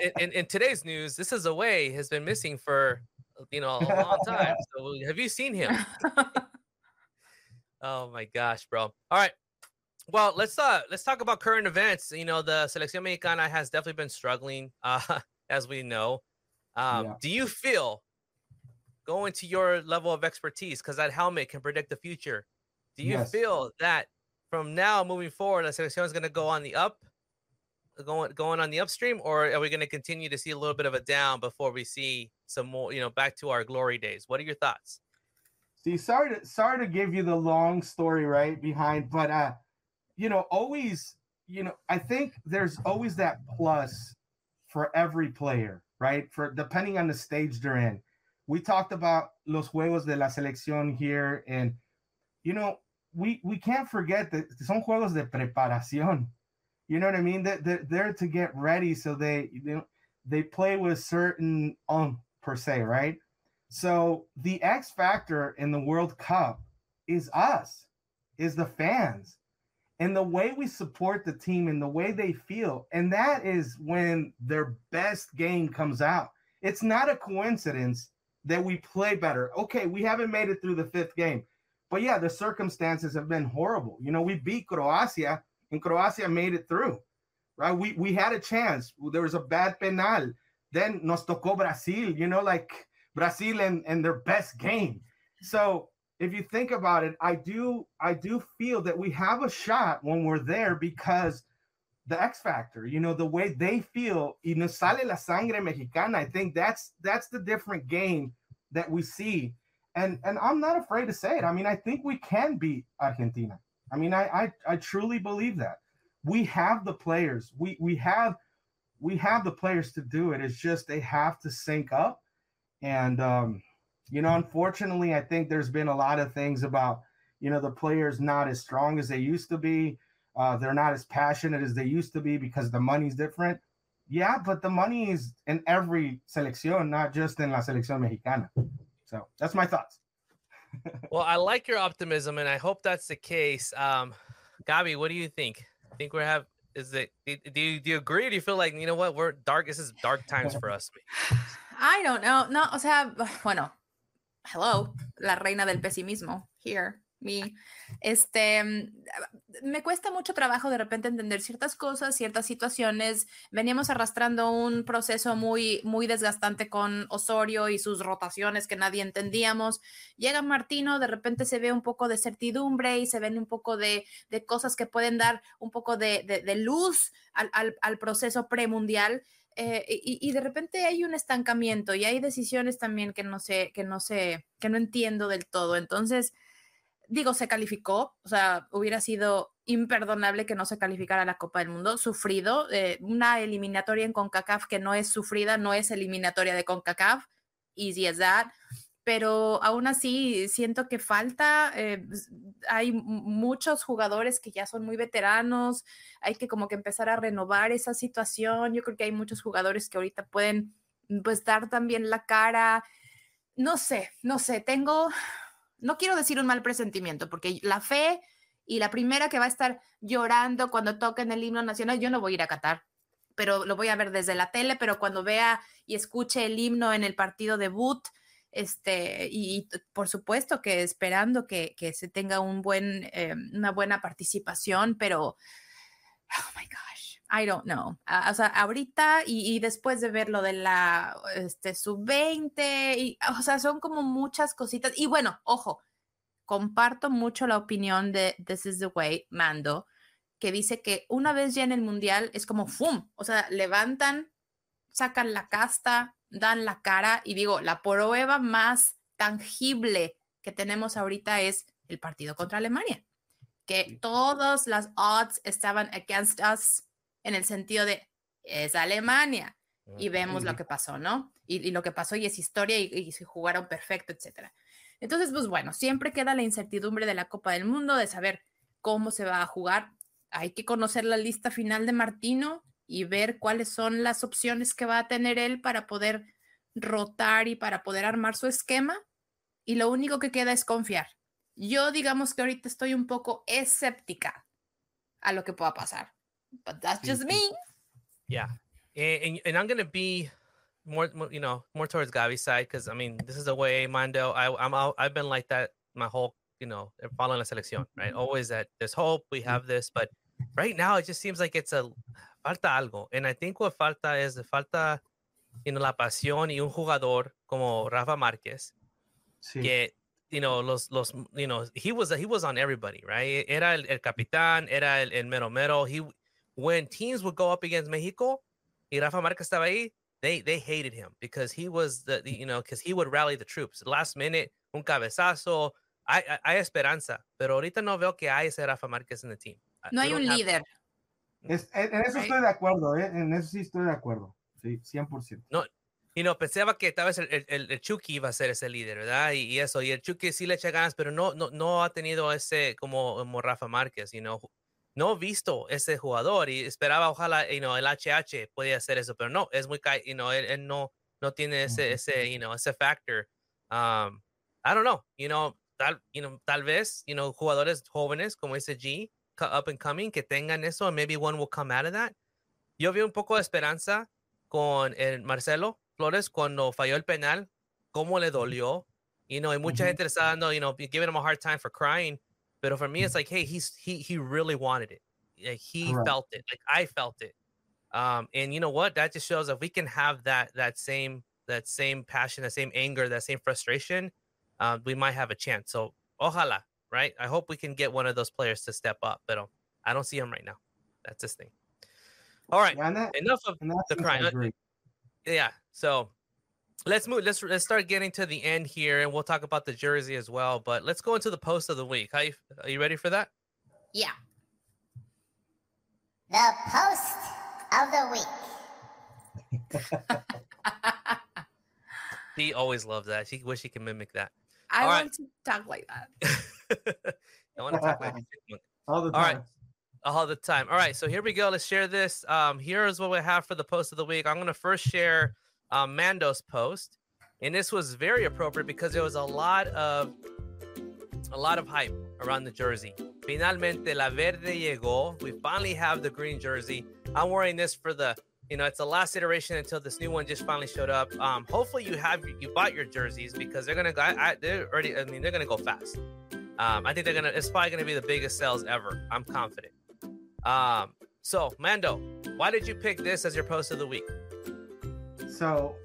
in, in, in today's news, this is a way has been missing for, you know, a long time. So have you seen him? Oh, my gosh, bro. All right. Well, let's uh, let's talk about current events. You know, the Selección Mexicana has definitely been struggling, uh, as we know. Um, yeah. Do you feel, going to your level of expertise, because that helmet can predict the future, do you yes. feel that from now moving forward, La Selección is going to go on the up, going going on the upstream, or are we going to continue to see a little bit of a down before we see some more, you know, back to our glory days? What are your thoughts? See, sorry to sorry to give you the long story right behind, but uh, you know, always, you know, I think there's always that plus for every player, right? For depending on the stage they're in. We talked about los juegos de la selección here, and you know, we, we can't forget that son juegos de preparación. You know what I mean? That they're, they're to get ready, so they you know, they play with certain um per se, right? So the X factor in the World Cup is us, is the fans, and the way we support the team and the way they feel, and that is when their best game comes out. It's not a coincidence that we play better. Okay, we haven't made it through the fifth game. But yeah, the circumstances have been horrible. You know, we beat Croatia, and Croatia made it through, right? We we had a chance. There was a bad penal. Then nos tocó Brasil, you know, like Brazil and, and their best game. So if you think about it, I do I do feel that we have a shot when we're there because the X factor, you know, the way they feel, y nos sale la sangre mexicana. I think that's that's the different game that we see. And and I'm not afraid to say it. I mean, I think we can beat Argentina. I mean, I I, I truly believe that. We have the players. We we have we have the players to do it. It's just they have to sync up. And um, you know, unfortunately, I think there's been a lot of things about, you know, the players not as strong as they used to be. Uh, they're not as passionate as they used to be because the money's different. Yeah, but the money is in every selección, not just in La Selección Mexicana. So that's my thoughts. Well, I like your optimism, and I hope that's the case. Um, Gabi, what do you think? Think we're have is it? Do you do you agree? Or do you feel like, you know what, we're dark? This is dark times for us. I don't know. No, o sea, bueno, hello, la reina del pesimismo here. Me, este, me cuesta mucho trabajo de repente entender ciertas cosas, ciertas situaciones. Veníamos arrastrando un proceso muy, muy desgastante con Osorio y sus rotaciones que nadie entendíamos. Llega Martino, de repente se ve un poco de certidumbre y se ven un poco de, de cosas que pueden dar un poco de, de, de luz al, al, al proceso premundial. Eh, y, y de repente hay un estancamiento y hay decisiones también que no sé, que no sé, que no entiendo del todo. Entonces, digo, se calificó, o sea, hubiera sido imperdonable que no se calificara la Copa del Mundo, sufrido, eh, una eliminatoria en CONCACAF que no es sufrida, no es eliminatoria de CONCACAF, easy as that, pero aún así siento que falta, eh, hay muchos jugadores que ya son muy veteranos, hay que como que empezar a renovar esa situación, yo creo que hay muchos jugadores que ahorita pueden pues dar también la cara, no sé, no sé, tengo... No quiero decir un mal presentimiento, porque la fe y la primera que va a estar llorando cuando toquen el himno nacional, yo no voy a ir a Qatar, pero lo voy a ver desde la tele, pero cuando vea y escuche el himno en el partido debut, este, y, y por supuesto que esperando que, que se tenga un buen, eh, una buena participación, pero, oh my gosh, I don't know. Uh, o sea, ahorita y, y después de ver lo de la este, sub veinte, y, o sea, son como muchas cositas. Y bueno, ojo, comparto mucho la opinión de This is the Way, Mando, que dice que una vez ya en el Mundial es como ¡fum! O sea, levantan, sacan la casta, dan la cara, y digo, la prueba más tangible que tenemos ahorita es el partido contra Alemania. que todas las odds estaban against us en el sentido de es Alemania y vemos lo que pasó, ¿no? Y, y lo que pasó y es historia y, y se jugaron perfecto, etcétera. Entonces, pues bueno, siempre queda la incertidumbre de la Copa del Mundo, de saber cómo se va a jugar. Hay que conocer la lista final de Martino y ver cuáles son las opciones que va a tener él para poder rotar y para poder armar su esquema. Y lo único que queda es confiar. Yo digamos que ahorita estoy un poco escéptica a lo que pueda pasar. But that's just me. Yeah. And, and I'm going to be more, you know, more towards Gabi's side because, I mean, this is the way, Mando, I, I'm out, I've been like that my whole, you know, following La Selección, right? Always that there's hope, we have this, but right now it just seems like it's a falta algo. And I think what falta is the falta, you know, la pasión y un jugador como Rafa Márquez. Sí. Que, you know, los, los, you know, he was, he was on everybody, right? Era el, el capitán, era el, el mero mero. He, when teams would go up against Mexico, y Rafa Márquez estaba ahí, they, they hated him because he was the, you know, because he would rally the troops. Last minute, un cabezazo, hay, hay esperanza, pero ahorita no veo que hay ese Rafa Márquez en el team. No hay un líder. Es, en, en eso estoy de acuerdo, ¿eh? En eso sí estoy de acuerdo, sí, cien por ciento. No, y no, pensaba que tal vez el, el, el Chucky iba a ser ese líder, ¿verdad? Y, y eso, y el Chucky sí le echa ganas, pero no, no, no ha tenido ese como, como Rafa Márquez, you know? No he visto ese jugador y esperaba, ojalá, you know, el H H podía hacer eso, pero no, es muy, you know, él, él no, no tiene ese, ese, you know, ese factor. Um, I don't know, you know, tal, you know, tal vez, you know, jugadores jóvenes, como dice G, up and coming, que tengan eso, and maybe one will come out of that. Yo vi un poco de esperanza con el Marcelo Flores cuando falló el penal, cómo le dolió, you know, y mucha mm-hmm. gente le está dando, you know, giving him a hard time for crying, but for me, it's like, hey, he's, he, he really wanted it. Like, he right. felt it. Like, I felt it. Um, and you know what? That just shows that we can have that, that same, that same passion, that same anger, that same frustration. Uh, we might have a chance. So, ojalá, right? I hope we can get one of those players to step up, but I don't see him right now. That's his thing. All right. Yeah, that, enough of the crying. Yeah. So let's move. Let's let's start getting to the end here, and we'll talk about the jersey as well. But let's go into the post of the week. How you, are you ready for that? Yeah. The post of the week. She always loves that. She wish she could mimic that. I All want right. to talk like that. I want to talk like that. All the time. All right. All the time. All right. So here we go. Let's share this. Um, here's what we have for the post of the week. I'm going to first share um, Mando's post. And this was very appropriate because there was a lot of a lot of hype around the jersey. Finalmente, la verde llegó. We finally have the green jersey. I'm wearing this for the, you know, it's the last iteration until this new one just finally showed up. Um, hopefully you have, you bought your jerseys because they're going to go, I, they're already, I mean, they're going to go fast. Um, I think they're going to, it's probably going to be the biggest sales ever. I'm confident. Um, so Mando, why did you pick this as your post of the week? So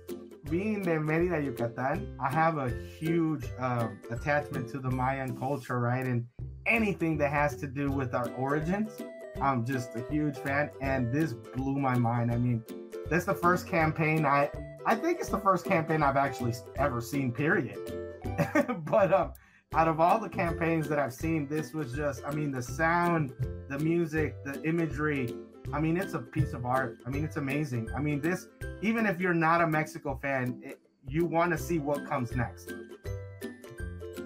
being in Merida, Yucatan, I have a huge, um, attachment to the Mayan culture, right? And anything that has to do with our origins. I'm just a huge fan, and this blew my mind. I mean, that's the first campaign I, I think it's the first campaign I've actually ever seen, period. But um, out of all the campaigns that I've seen, this was just, I mean, the sound, the music, the imagery. I mean, it's a piece of art. I mean, it's amazing. I mean, this, even if you're not a Mexico fan, it, you want to see what comes next.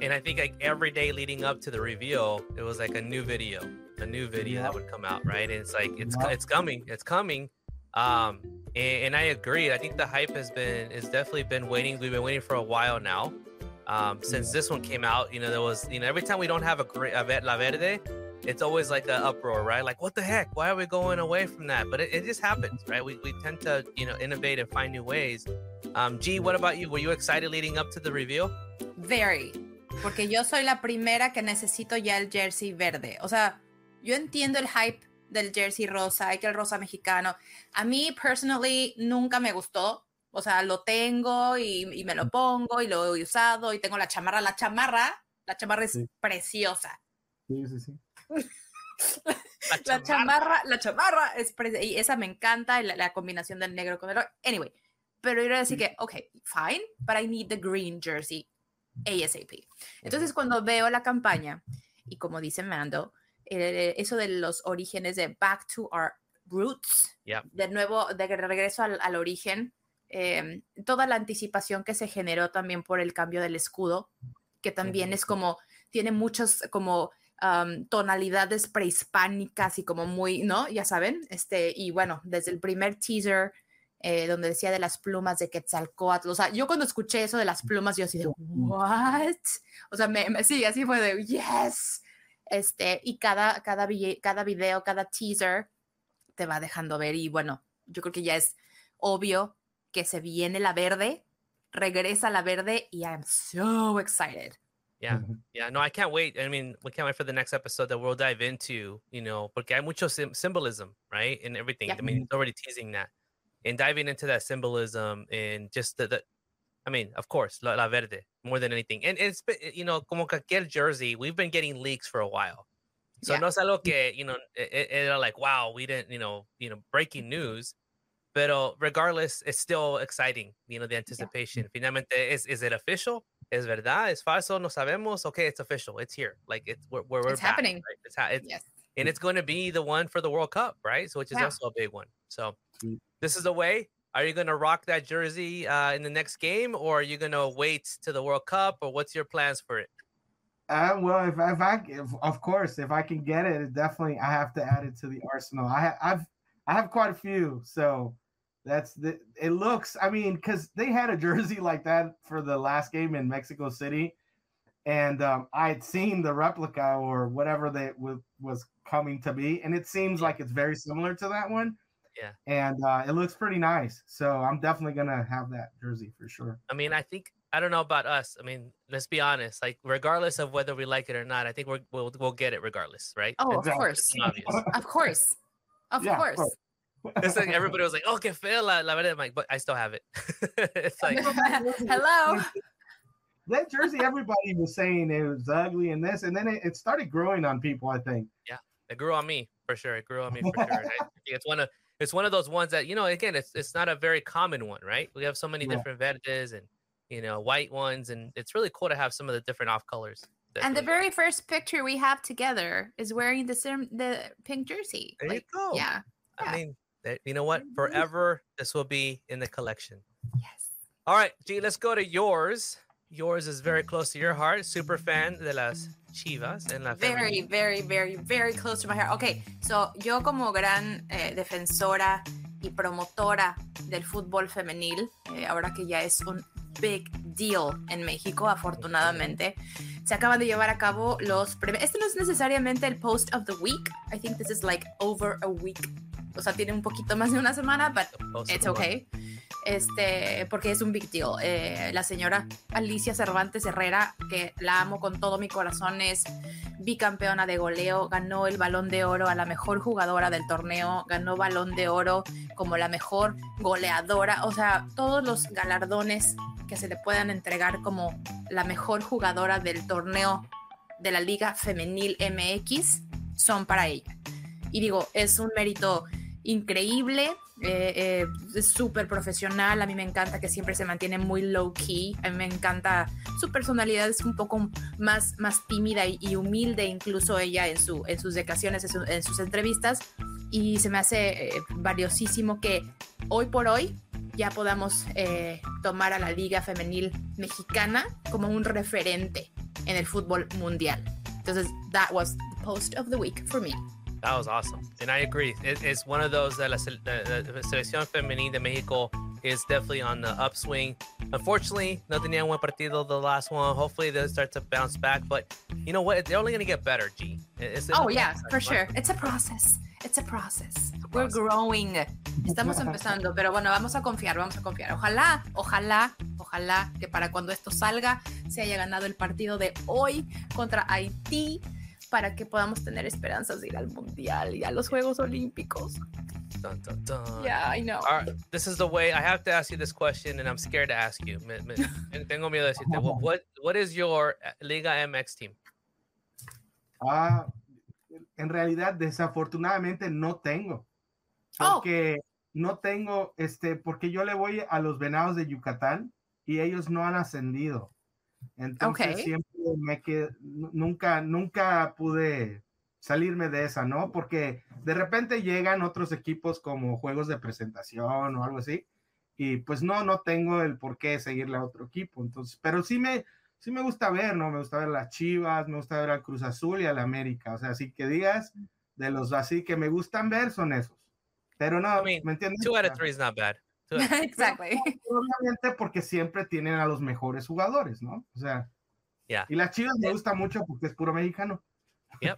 And I think like every day leading up to the reveal, it was like a new video. a new video yeah. that would come out, right? And it's like it's yeah. it's coming it's coming um and, and I agree. I think the hype has been it's definitely been waiting we've been waiting for a while now um since yeah. this one came out. You know, there was, you know, every time we don't have a great La Verde, it's always like an uproar, right? Like, what the heck, why are we going away from that? But it, it just happens, right? We, we tend to, you know, innovate and find new ways. um G, what about you? Were you excited leading up to the reveal? Very, porque yo soy la primera que necesito ya el jersey verde. O sea, yo entiendo el hype del jersey rosa, que el rosa mexicano. A mí, personally, nunca me gustó. O sea, lo tengo y, y me lo pongo y lo he usado y tengo la chamarra. La chamarra, la chamarra es sí. preciosa. Sí, sí, sí. La, chamarra. la chamarra, la chamarra es preciosa. Y esa me encanta, la, la combinación del negro con el rojo. Anyway, pero iba a decir que, ok, fine, but I need the green jersey A S A P. Entonces, cuando veo la campaña, y como dice Mando, eh, eso de los orígenes, de back to our roots, yeah. de nuevo, de regreso al, al origen, eh, toda la anticipación que se generó también por el cambio del escudo, que también mm-hmm. es como, tiene muchas como um, tonalidades prehispánicas y como muy, ¿no? Ya saben, este, y bueno, desde el primer teaser, Eh, donde decía de las plumas de Quetzalcóatl, o sea, yo cuando escuché eso de las plumas, yo así de, ¿what? O sea, me, me, sí, así fue de, ¡yes! Este, y cada, cada, cada video, cada teaser te va dejando ver, y bueno, yo creo que ya es obvio que se viene la verde, regresa la verde, y I'm so excited. Yeah, yeah, no, I can't wait. I mean, we can't wait for the next episode that we'll dive into, you know, porque hay mucho sim- symbolism, right, in everything. Yeah. I mean, it's already teasing that. And diving into that symbolism and just the, the I mean, of course, La, La Verde, more than anything. And it's been, you know, como cualquier jersey, we've been getting leaks for a while. So yeah. no es algo que, you know, it, it like, wow, we didn't, you know, you know, breaking news. Pero regardless, it's still exciting, you know, the anticipation. Yeah. Finalmente, is is it official? Es verdad? Es falso? No sabemos? Okay, it's official. It's here. Like, it's, we're, we're, we're it's back, happening. Right? It's ha- it's, yes. And it's going to be the one for the World Cup, right? So, which is yeah. also a big one. So... This is the way. Are you going to rock that jersey uh, in the next game, or are you going to wait to the World Cup, or what's your plans for it? Uh, well, if, if I, if, of course, if I can get it, it, definitely I have to add it to the arsenal. I, I've, I have quite a few, so that's the. It looks, I mean, because they had a jersey like that for the last game in Mexico City, and um, I had seen the replica or whatever that w- was coming to be, and it seems like it's very similar to that one. Yeah, and uh, it looks pretty nice. So I'm definitely gonna have that jersey for sure. I mean, I think I don't know about us. I mean, let's be honest. Like, regardless of whether we like it or not, I think we're, we'll we'll get it regardless, right? Oh, of course. of course, of yeah, course, of course. It's like everybody was like, "Oh, que feo la la verdad," I'm like, but I still have it. It's like, hello. That jersey, everybody was saying it was ugly and this, and then it, it started growing on people. I think. Yeah, it grew on me for sure. It grew on me for sure. I think it's one of It's one of those ones that, you know, again, it's it's not a very common one, right? We have so many yeah. different verdes and, you know, white ones. And it's really cool to have some of the different off colors. And the very first picture we have together is wearing the the pink jersey. There like, you go. Yeah. I yeah. mean, you know what? Forever, this will be in the collection. Yes. All right, G, let's go to yours. Yours is very close to your heart. Super fan de las Chivas en la Very, femenina. very, very, very close to my heart. Okay, so yo como gran eh, defensora y promotora del fútbol femenil, eh, ahora que ya es un big deal en México, afortunadamente, se acaban de llevar a cabo los premios. Este no es necesariamente el post of the week. I think this is like over a week. O sea, tiene un poquito más de una semana, but it's okay. Este, porque es un big deal. Eh, la señora Alicia Cervantes Herrera, que la amo con todo mi corazón, es bicampeona de goleo, ganó el Balón de Oro a la mejor jugadora del torneo, ganó Balón de Oro como la mejor goleadora, o sea, todos los galardones que se le puedan entregar como la mejor jugadora del torneo de la Liga Femenil M X son para ella. Y digo, es un mérito increíble, eh, eh, es súper profesional. A mí me encanta que siempre se mantiene muy low key, a mí me encanta su personalidad, es un poco más, más tímida y, y humilde, incluso ella en, su, en sus declaraciones, en, su, en sus entrevistas, y se me hace eh, valiosísimo que hoy por hoy ya podamos eh, tomar a la Liga Femenil Mexicana como un referente en el fútbol mundial. Entonces, that was the post of the week for me. That was awesome. And I agree. It, it's one of those that la, la, la Selección Femenina de Mexico is definitely on the upswing. Unfortunately, no tenía buen partido the last one. Hopefully, they'll start to bounce back. But you know what? They're only going to get better, G. It's, it's oh, yeah, for month. sure. It's a process. It's a process. It's a process. We're growing. Estamos empezando. Pero bueno, vamos a confiar, vamos a confiar. Ojalá, ojalá, ojalá que para cuando esto salga se haya ganado el partido de hoy contra Haití, para que podamos tener esperanzas de ir al Mundial y a los Juegos Olímpicos. Dun, dun, dun. Yeah, I know. All right, this is the way. I have to ask you this question, and I'm scared to ask you. Me, me, tengo miedo de decirte. What, what is your Liga M X team? Ah, uh, en realidad, desafortunadamente, no tengo. Porque oh. no tengo, este, porque yo le voy a los Venados de Yucatán y ellos no han ascendido. Entonces okay. siempre me quedé, nunca, nunca pude salirme de esa, ¿no? Porque de repente llegan otros equipos como juegos de presentación o algo así, y pues no, no tengo el por qué seguirle a otro equipo. Entonces, pero sí me, sí me gusta ver, ¿no? Me gusta ver las Chivas, me gusta ver al Cruz Azul y al América. O sea, así que digas, de los así que me gustan ver son esos. Pero no, I mean, ¿me entiendes? Two out of three is not bad. Exactly. Obviamente porque siempre tienen a los mejores jugadores, ¿no? O sea, yeah. Y las Chivas me gusta mucho porque es puro mexicano. Yep.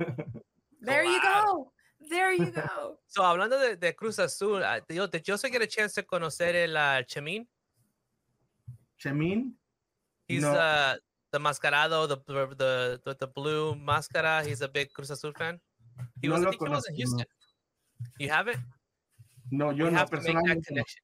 There you go. There you go. So, hablando de, de Cruz Azul, yo, did you also get a chance to conocer el uh, Chemín? Chemín? He's no. uh, the Mascarado, the, the, the, the blue mascara. He's a big Cruz Azul fan. He no was, I think he was in Houston. No. You haven't? No, yo we no. Have to make that connection.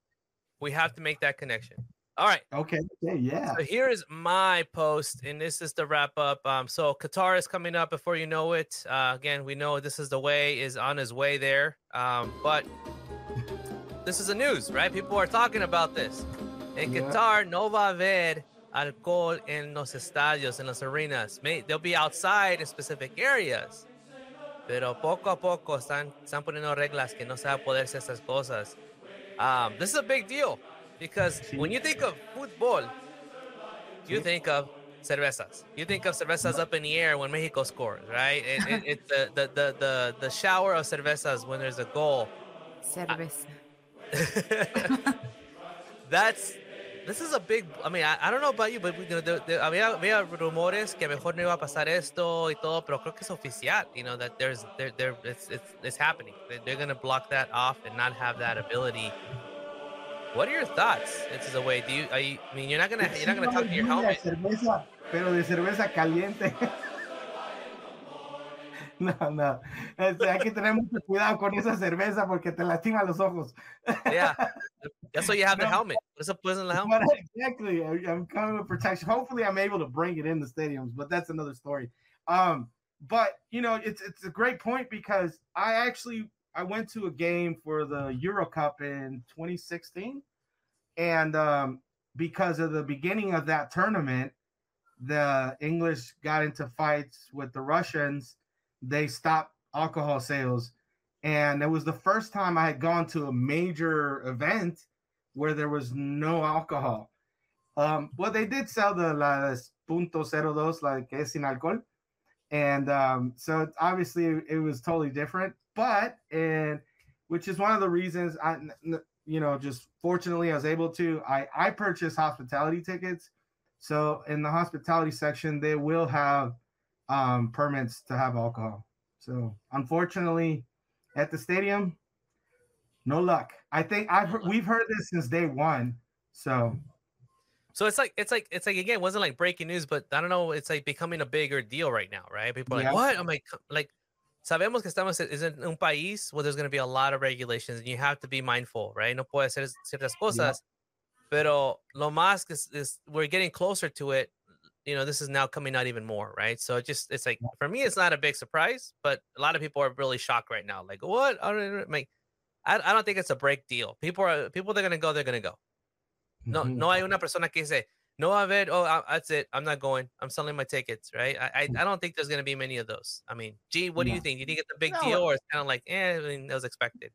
We have to make that connection. All right. Okay. Yeah, yeah. So here is my post, and this is the wrap up. Um, so Qatar is coming up before you know it. Uh, again, we know this is the way is on his way there. Um, but this is the news, right? People are talking about this. In yeah. Qatar, no va a haber alcohol en los estadios, en las arenas. May, they'll be outside in specific areas. Pero poco a poco están, están poniendo reglas que no se va a poder hacer esas cosas. Um, this is a big deal. Because when you think of football, you think of cervezas. You think of cervezas up in the air when Mexico scores, right? It's it, it, the, the, the, the, the shower of cervezas when there's a goal. Cerveza. That's, this is a big, I mean, I, I don't know about you, but you know, the, the, había, había rumores que mejor no iba a pasar esto y todo, pero creo que es oficial, you know, that there's, there, there, it's, it's, it's happening. They're, they're going to block that off and not have that ability. What are your thoughts? It's the way. Do you? Are you I mean, you're not gonna. You're not gonna talk to your helmet. Cerveza, pero de cerveza caliente. No, no. Este, hay que tener mucho cuidado con esa cerveza porque te lastima los ojos. Yeah, that's why you have the helmet. What's up with the helmet? But exactly. I'm coming with protection. Hopefully, I'm able to bring it in the stadiums, but that's another story. Um, but you know, it's it's a great point because I actually. I went to a game for the Euro Cup in twenty sixteen, and um, because of the beginning of that tournament, the English got into fights with the Russians. They stopped alcohol sales, and it was the first time I had gone to a major event where there was no alcohol. Um, well, they did sell the las punto cero dos, like es sin alcohol, and um, so obviously it was totally different. But, and which is one of the reasons I, you know, just fortunately I was able to, I, I purchased hospitality tickets. So in the hospitality section, they will have um, permits to have alcohol. So unfortunately at the stadium, no luck. I think I've heard, we've heard this since day one. So, so it's like, it's like, it's like, again, it wasn't like breaking news, but I don't know. It's like becoming a bigger deal right now, right? People are yeah. like, what? I'm like, like. Sabemos que estamos en un país where there's going to be a lot of regulations and you have to be mindful, right? No puede hacer ciertas cosas, yeah. pero lo más is, is we're getting closer to it. You know, this is now coming out even more, right? So it just, it's like, for me, it's not a big surprise, but a lot of people are really shocked right now. Like, what? I don't, like, I, I don't think it's a break deal. People are, people that are going to go, they're going to go. No, mm-hmm. no hay una persona que dice, no, I've had, oh, I, that's it. I'm not going. I'm selling my tickets, right? I I, I don't think there's going to be many of those. I mean, gee, what no. do you think? Do you think it's a big no. deal or it's kind of like, eh, I mean, that was expected?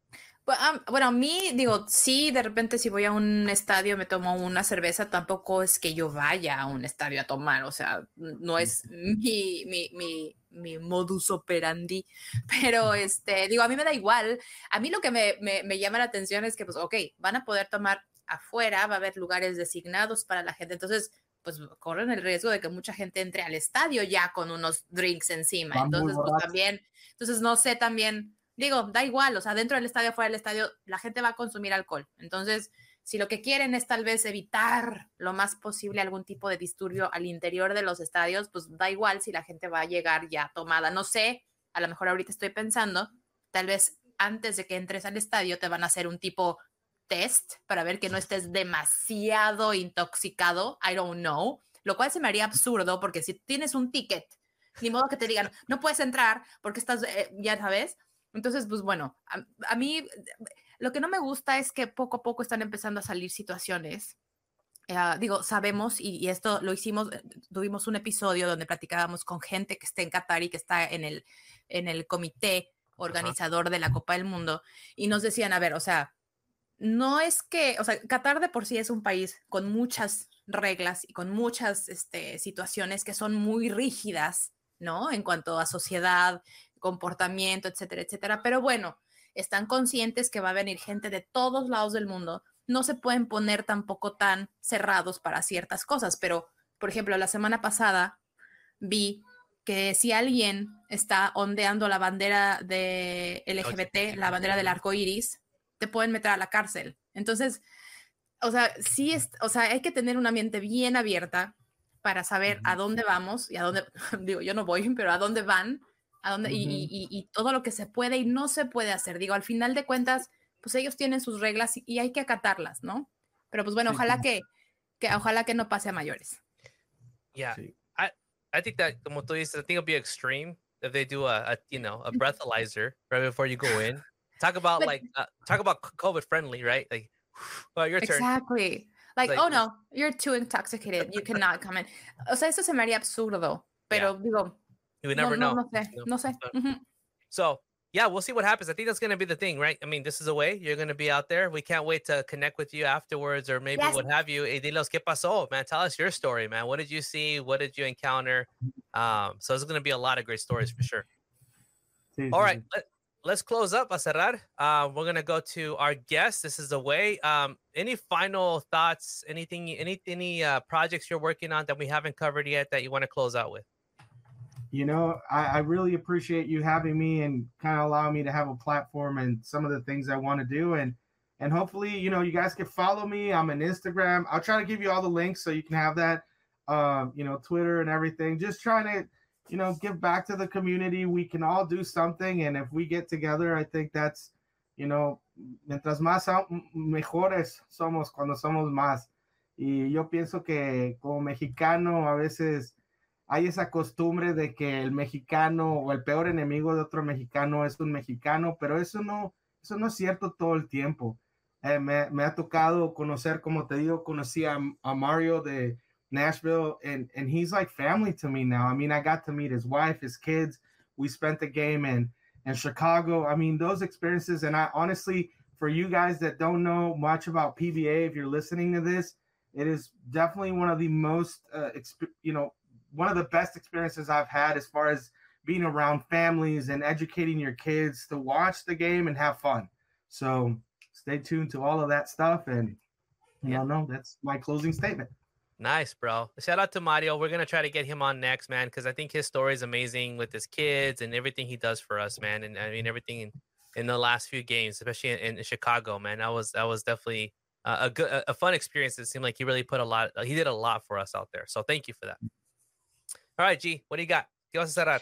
But, um, bueno, a mí, digo, sí, de repente si voy a un estadio me tomo una cerveza, tampoco es que yo vaya a un estadio a tomar, o sea, no es mi, mi, mi, mi modus operandi, pero, este, digo, a mí me da igual. A mí lo que me, me, me llama la atención es que, pues, ok, van a poder tomar afuera, va a haber lugares designados para la gente, entonces pues corren el riesgo de que mucha gente entre al estadio ya con unos drinks encima, entonces pues también, entonces no sé también, digo, da igual, o sea, dentro del estadio, fuera del estadio, la gente va a consumir alcohol, entonces si lo que quieren es tal vez evitar lo más posible algún tipo de disturbio al interior de los estadios, pues da igual si la gente va a llegar ya tomada, no sé, a lo mejor ahorita estoy pensando, tal vez antes de que entres al estadio te van a hacer un tipo test para ver que no estés demasiado intoxicado, I don't know, lo cual se me haría absurdo porque si tienes un ticket, ni modo que te digan no puedes entrar porque estás, eh, ya sabes, entonces pues bueno, a, a mí lo que no me gusta es que poco a poco están empezando a salir situaciones Uh, digo, sabemos, y, y esto lo hicimos, tuvimos un episodio donde platicábamos con gente que está en Qatar y que está en el, en el comité organizador, ajá, de la Copa del Mundo, y nos decían, a ver, o sea, no es que, o sea, Qatar de por sí es un país con muchas reglas y con muchas este, situaciones que son muy rígidas, ¿no? En cuanto a sociedad, comportamiento, etcétera, etcétera, pero bueno, están conscientes que va a venir gente de todos lados del mundo. No se pueden poner tampoco tan cerrados para ciertas cosas, pero, por ejemplo, la semana pasada vi que si alguien está ondeando la bandera de L G B T, la bandera del arco iris, te pueden meter a la cárcel. Entonces, o sea, sí es, o sea, hay que tener un ambiente bien abierta para saber a dónde vamos y a dónde, digo, yo no voy, pero a dónde van, a dónde, uh-huh. y, y, y todo lo que se puede y no se puede hacer. Digo, al final de cuentas, pues ellos tienen sus reglas y hay que acatarlas, ¿no? Pero pues bueno, ojalá que, que ojalá que no pase a mayores. Yeah, sí. I I think that, como tú dices, I think it'll be extreme if they do a, a you know a breathalyzer right before you go in. Talk about but, like uh, talk about COVID friendly, right? Like, well, your turn. Exactly. Like, like, oh no, you're too intoxicated. You cannot come in. O sea, eso se me haría absurdo, pero yeah. digo, you would never no, know. No, no sé, no, no sé. No. Mm-hmm. So. Yeah, we'll see what happens. I think that's going to be the thing, right? I mean, this is a way. You're going to be out there. We can't wait to connect with you afterwards or maybe yes. what have you. Hey, dinos, ¿qué pasó, man? Tell us your story, man. What did you see? What did you encounter? Um, so there's going to be a lot of great stories for sure. Sí, All sí. right, let, let's close up. A cerrar. Uh, we're going to go to our guest. This is the way. Um, any final thoughts, anything, any, any uh, projects you're working on that we haven't covered yet that you want to close out with? You know, I, I really appreciate you having me and kind of allowing me to have a platform and some of the things I want to do. And and hopefully, you know, you guys can follow me. I'm on Instagram. I'll try to give you all the links so you can have that, um, you know, Twitter and everything. Just trying to, you know, give back to the community. We can all do something. And if we get together, I think that's, you know, mientras más mejores somos cuando somos más. Y yo pienso que como mexicano a veces hay esa costumbre de que el mexicano o el peor enemigo de otro mexicano es un mexicano, pero eso no, eso no es cierto todo el tiempo. Eh, me, me ha tocado conocer, como te digo, conocí a, a Mario de Nashville, and, and he's like family to me now. I mean, I got to meet his wife, his kids. We spent the game in, in Chicago. I mean, those experiences, and I honestly, for you guys that don't know much about P B A, if you're listening to this, it is definitely one of the most, uh, exp- you know, one of the best experiences I've had as far as being around families and educating your kids to watch the game and have fun. So stay tuned to all of that stuff. And you yeah. know, that's my closing statement. Nice, bro. Shout out to Mario. We're going to try to get him on next, man, because I think his story is amazing with his kids and everything he does for us, man. And I mean, everything in, in the last few games, especially in, in Chicago, man, I was, I was definitely uh, a good, a, a fun experience. It seemed like he really put a lot, he did a lot for us out there. So thank you for that. All right, G, what do you got? ¿Qué vas a cerrar?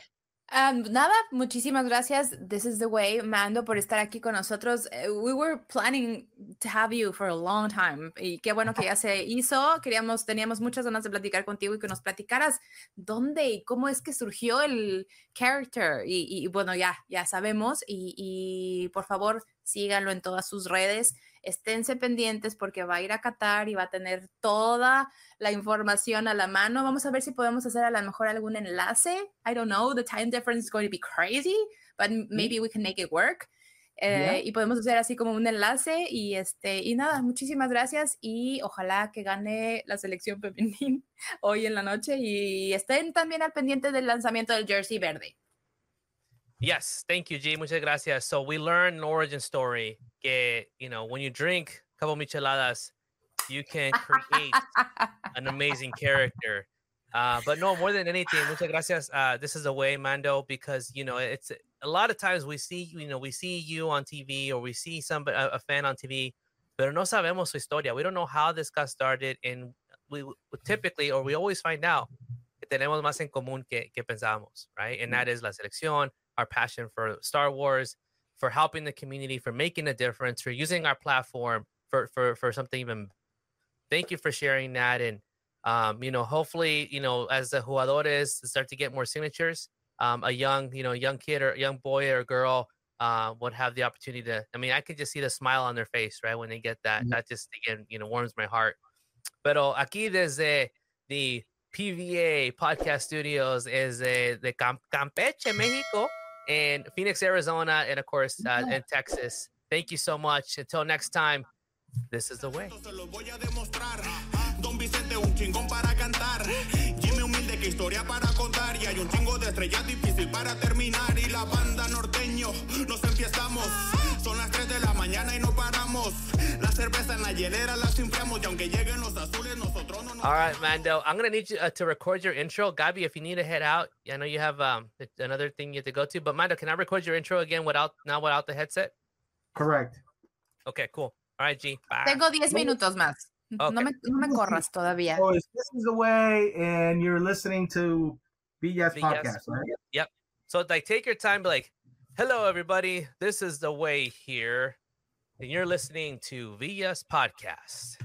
Um, nada, muchísimas gracias. This is the way, Mando, por estar aquí con nosotros. Uh, we were planning to have you for a long time. Y qué bueno que ya se hizo. Queríamos, teníamos muchas ganas de platicar contigo y que nos platicaras dónde y cómo es que surgió el character. Y, y bueno, ya, ya sabemos. Y, y por favor, síganlo en todas sus redes. Esténse pendientes porque va a ir a Qatar y va a tener toda la información a la mano. Vamos a ver si podemos hacer a lo mejor algún enlace. I don't know. The time difference is going to be crazy, but maybe we can make it work. Eh, yeah. Y podemos hacer así como un enlace. Y, este, y nada, muchísimas gracias. Y ojalá que gane la selección femenil hoy en la noche. Y estén también al pendiente del lanzamiento del jersey verde. Yes, thank you, G. Muchas gracias. So we learned an origin story. Que, you know, when you drink a couple micheladas, you can create an amazing character. Uh, but no, more than anything, muchas gracias. Uh, this is a way, Mando, because you know it's a lot of times we see, you know, we see you on T V or we see some a, a fan on T V, pero no sabemos su historia. We don't know how this got started, and we, we typically or we always find out que tenemos más en común que que pensamos, right? And that is la selección. Our passion for Star Wars, for helping the community, for making a difference, for using our platform for for for something even. Thank you for sharing that, and um, you know, hopefully, you know, as the jugadores start to get more signatures, um, a young, you know, young kid or young boy or girl uh, would have the opportunity to. I mean, I could just see the smile on their face, right, when they get that. Mm-hmm. That just again, you know, warms my heart. Pero aquí desde the P B A Podcast Studios is uh, the Camp Campeche, Mexico, and Phoenix, Arizona, and of course uh, in Texas. Thank you so much. Until next time, this is the way. Don Vicente, un chingón para cantar. Jimmy, humilde, que historia para contar. Y hay un chingo de estrellas difícil para terminar. Y la banda norteño, nos empiezamos. Son las tres de la mañana y no paramos. La cerveza en la hielera la simpiamos. Y aunque lleguen los azules, nosotros no nos... All right, Mando. I'm going to need you uh, to record your intro. Gabi, if you need to head out, I know you have um, another thing you have to go to. But Mando, can I record your intro again without, not without the headset? Correct. Okay, cool. All right, G. Bye. Tengo diez minutos más. Okay. No me, no me corras todavía. So this is the way, and you're listening to B S, B S Podcast, right? Yep. So like, take your time, be like, hello, everybody. This is the way here, and you're listening to B S Podcast.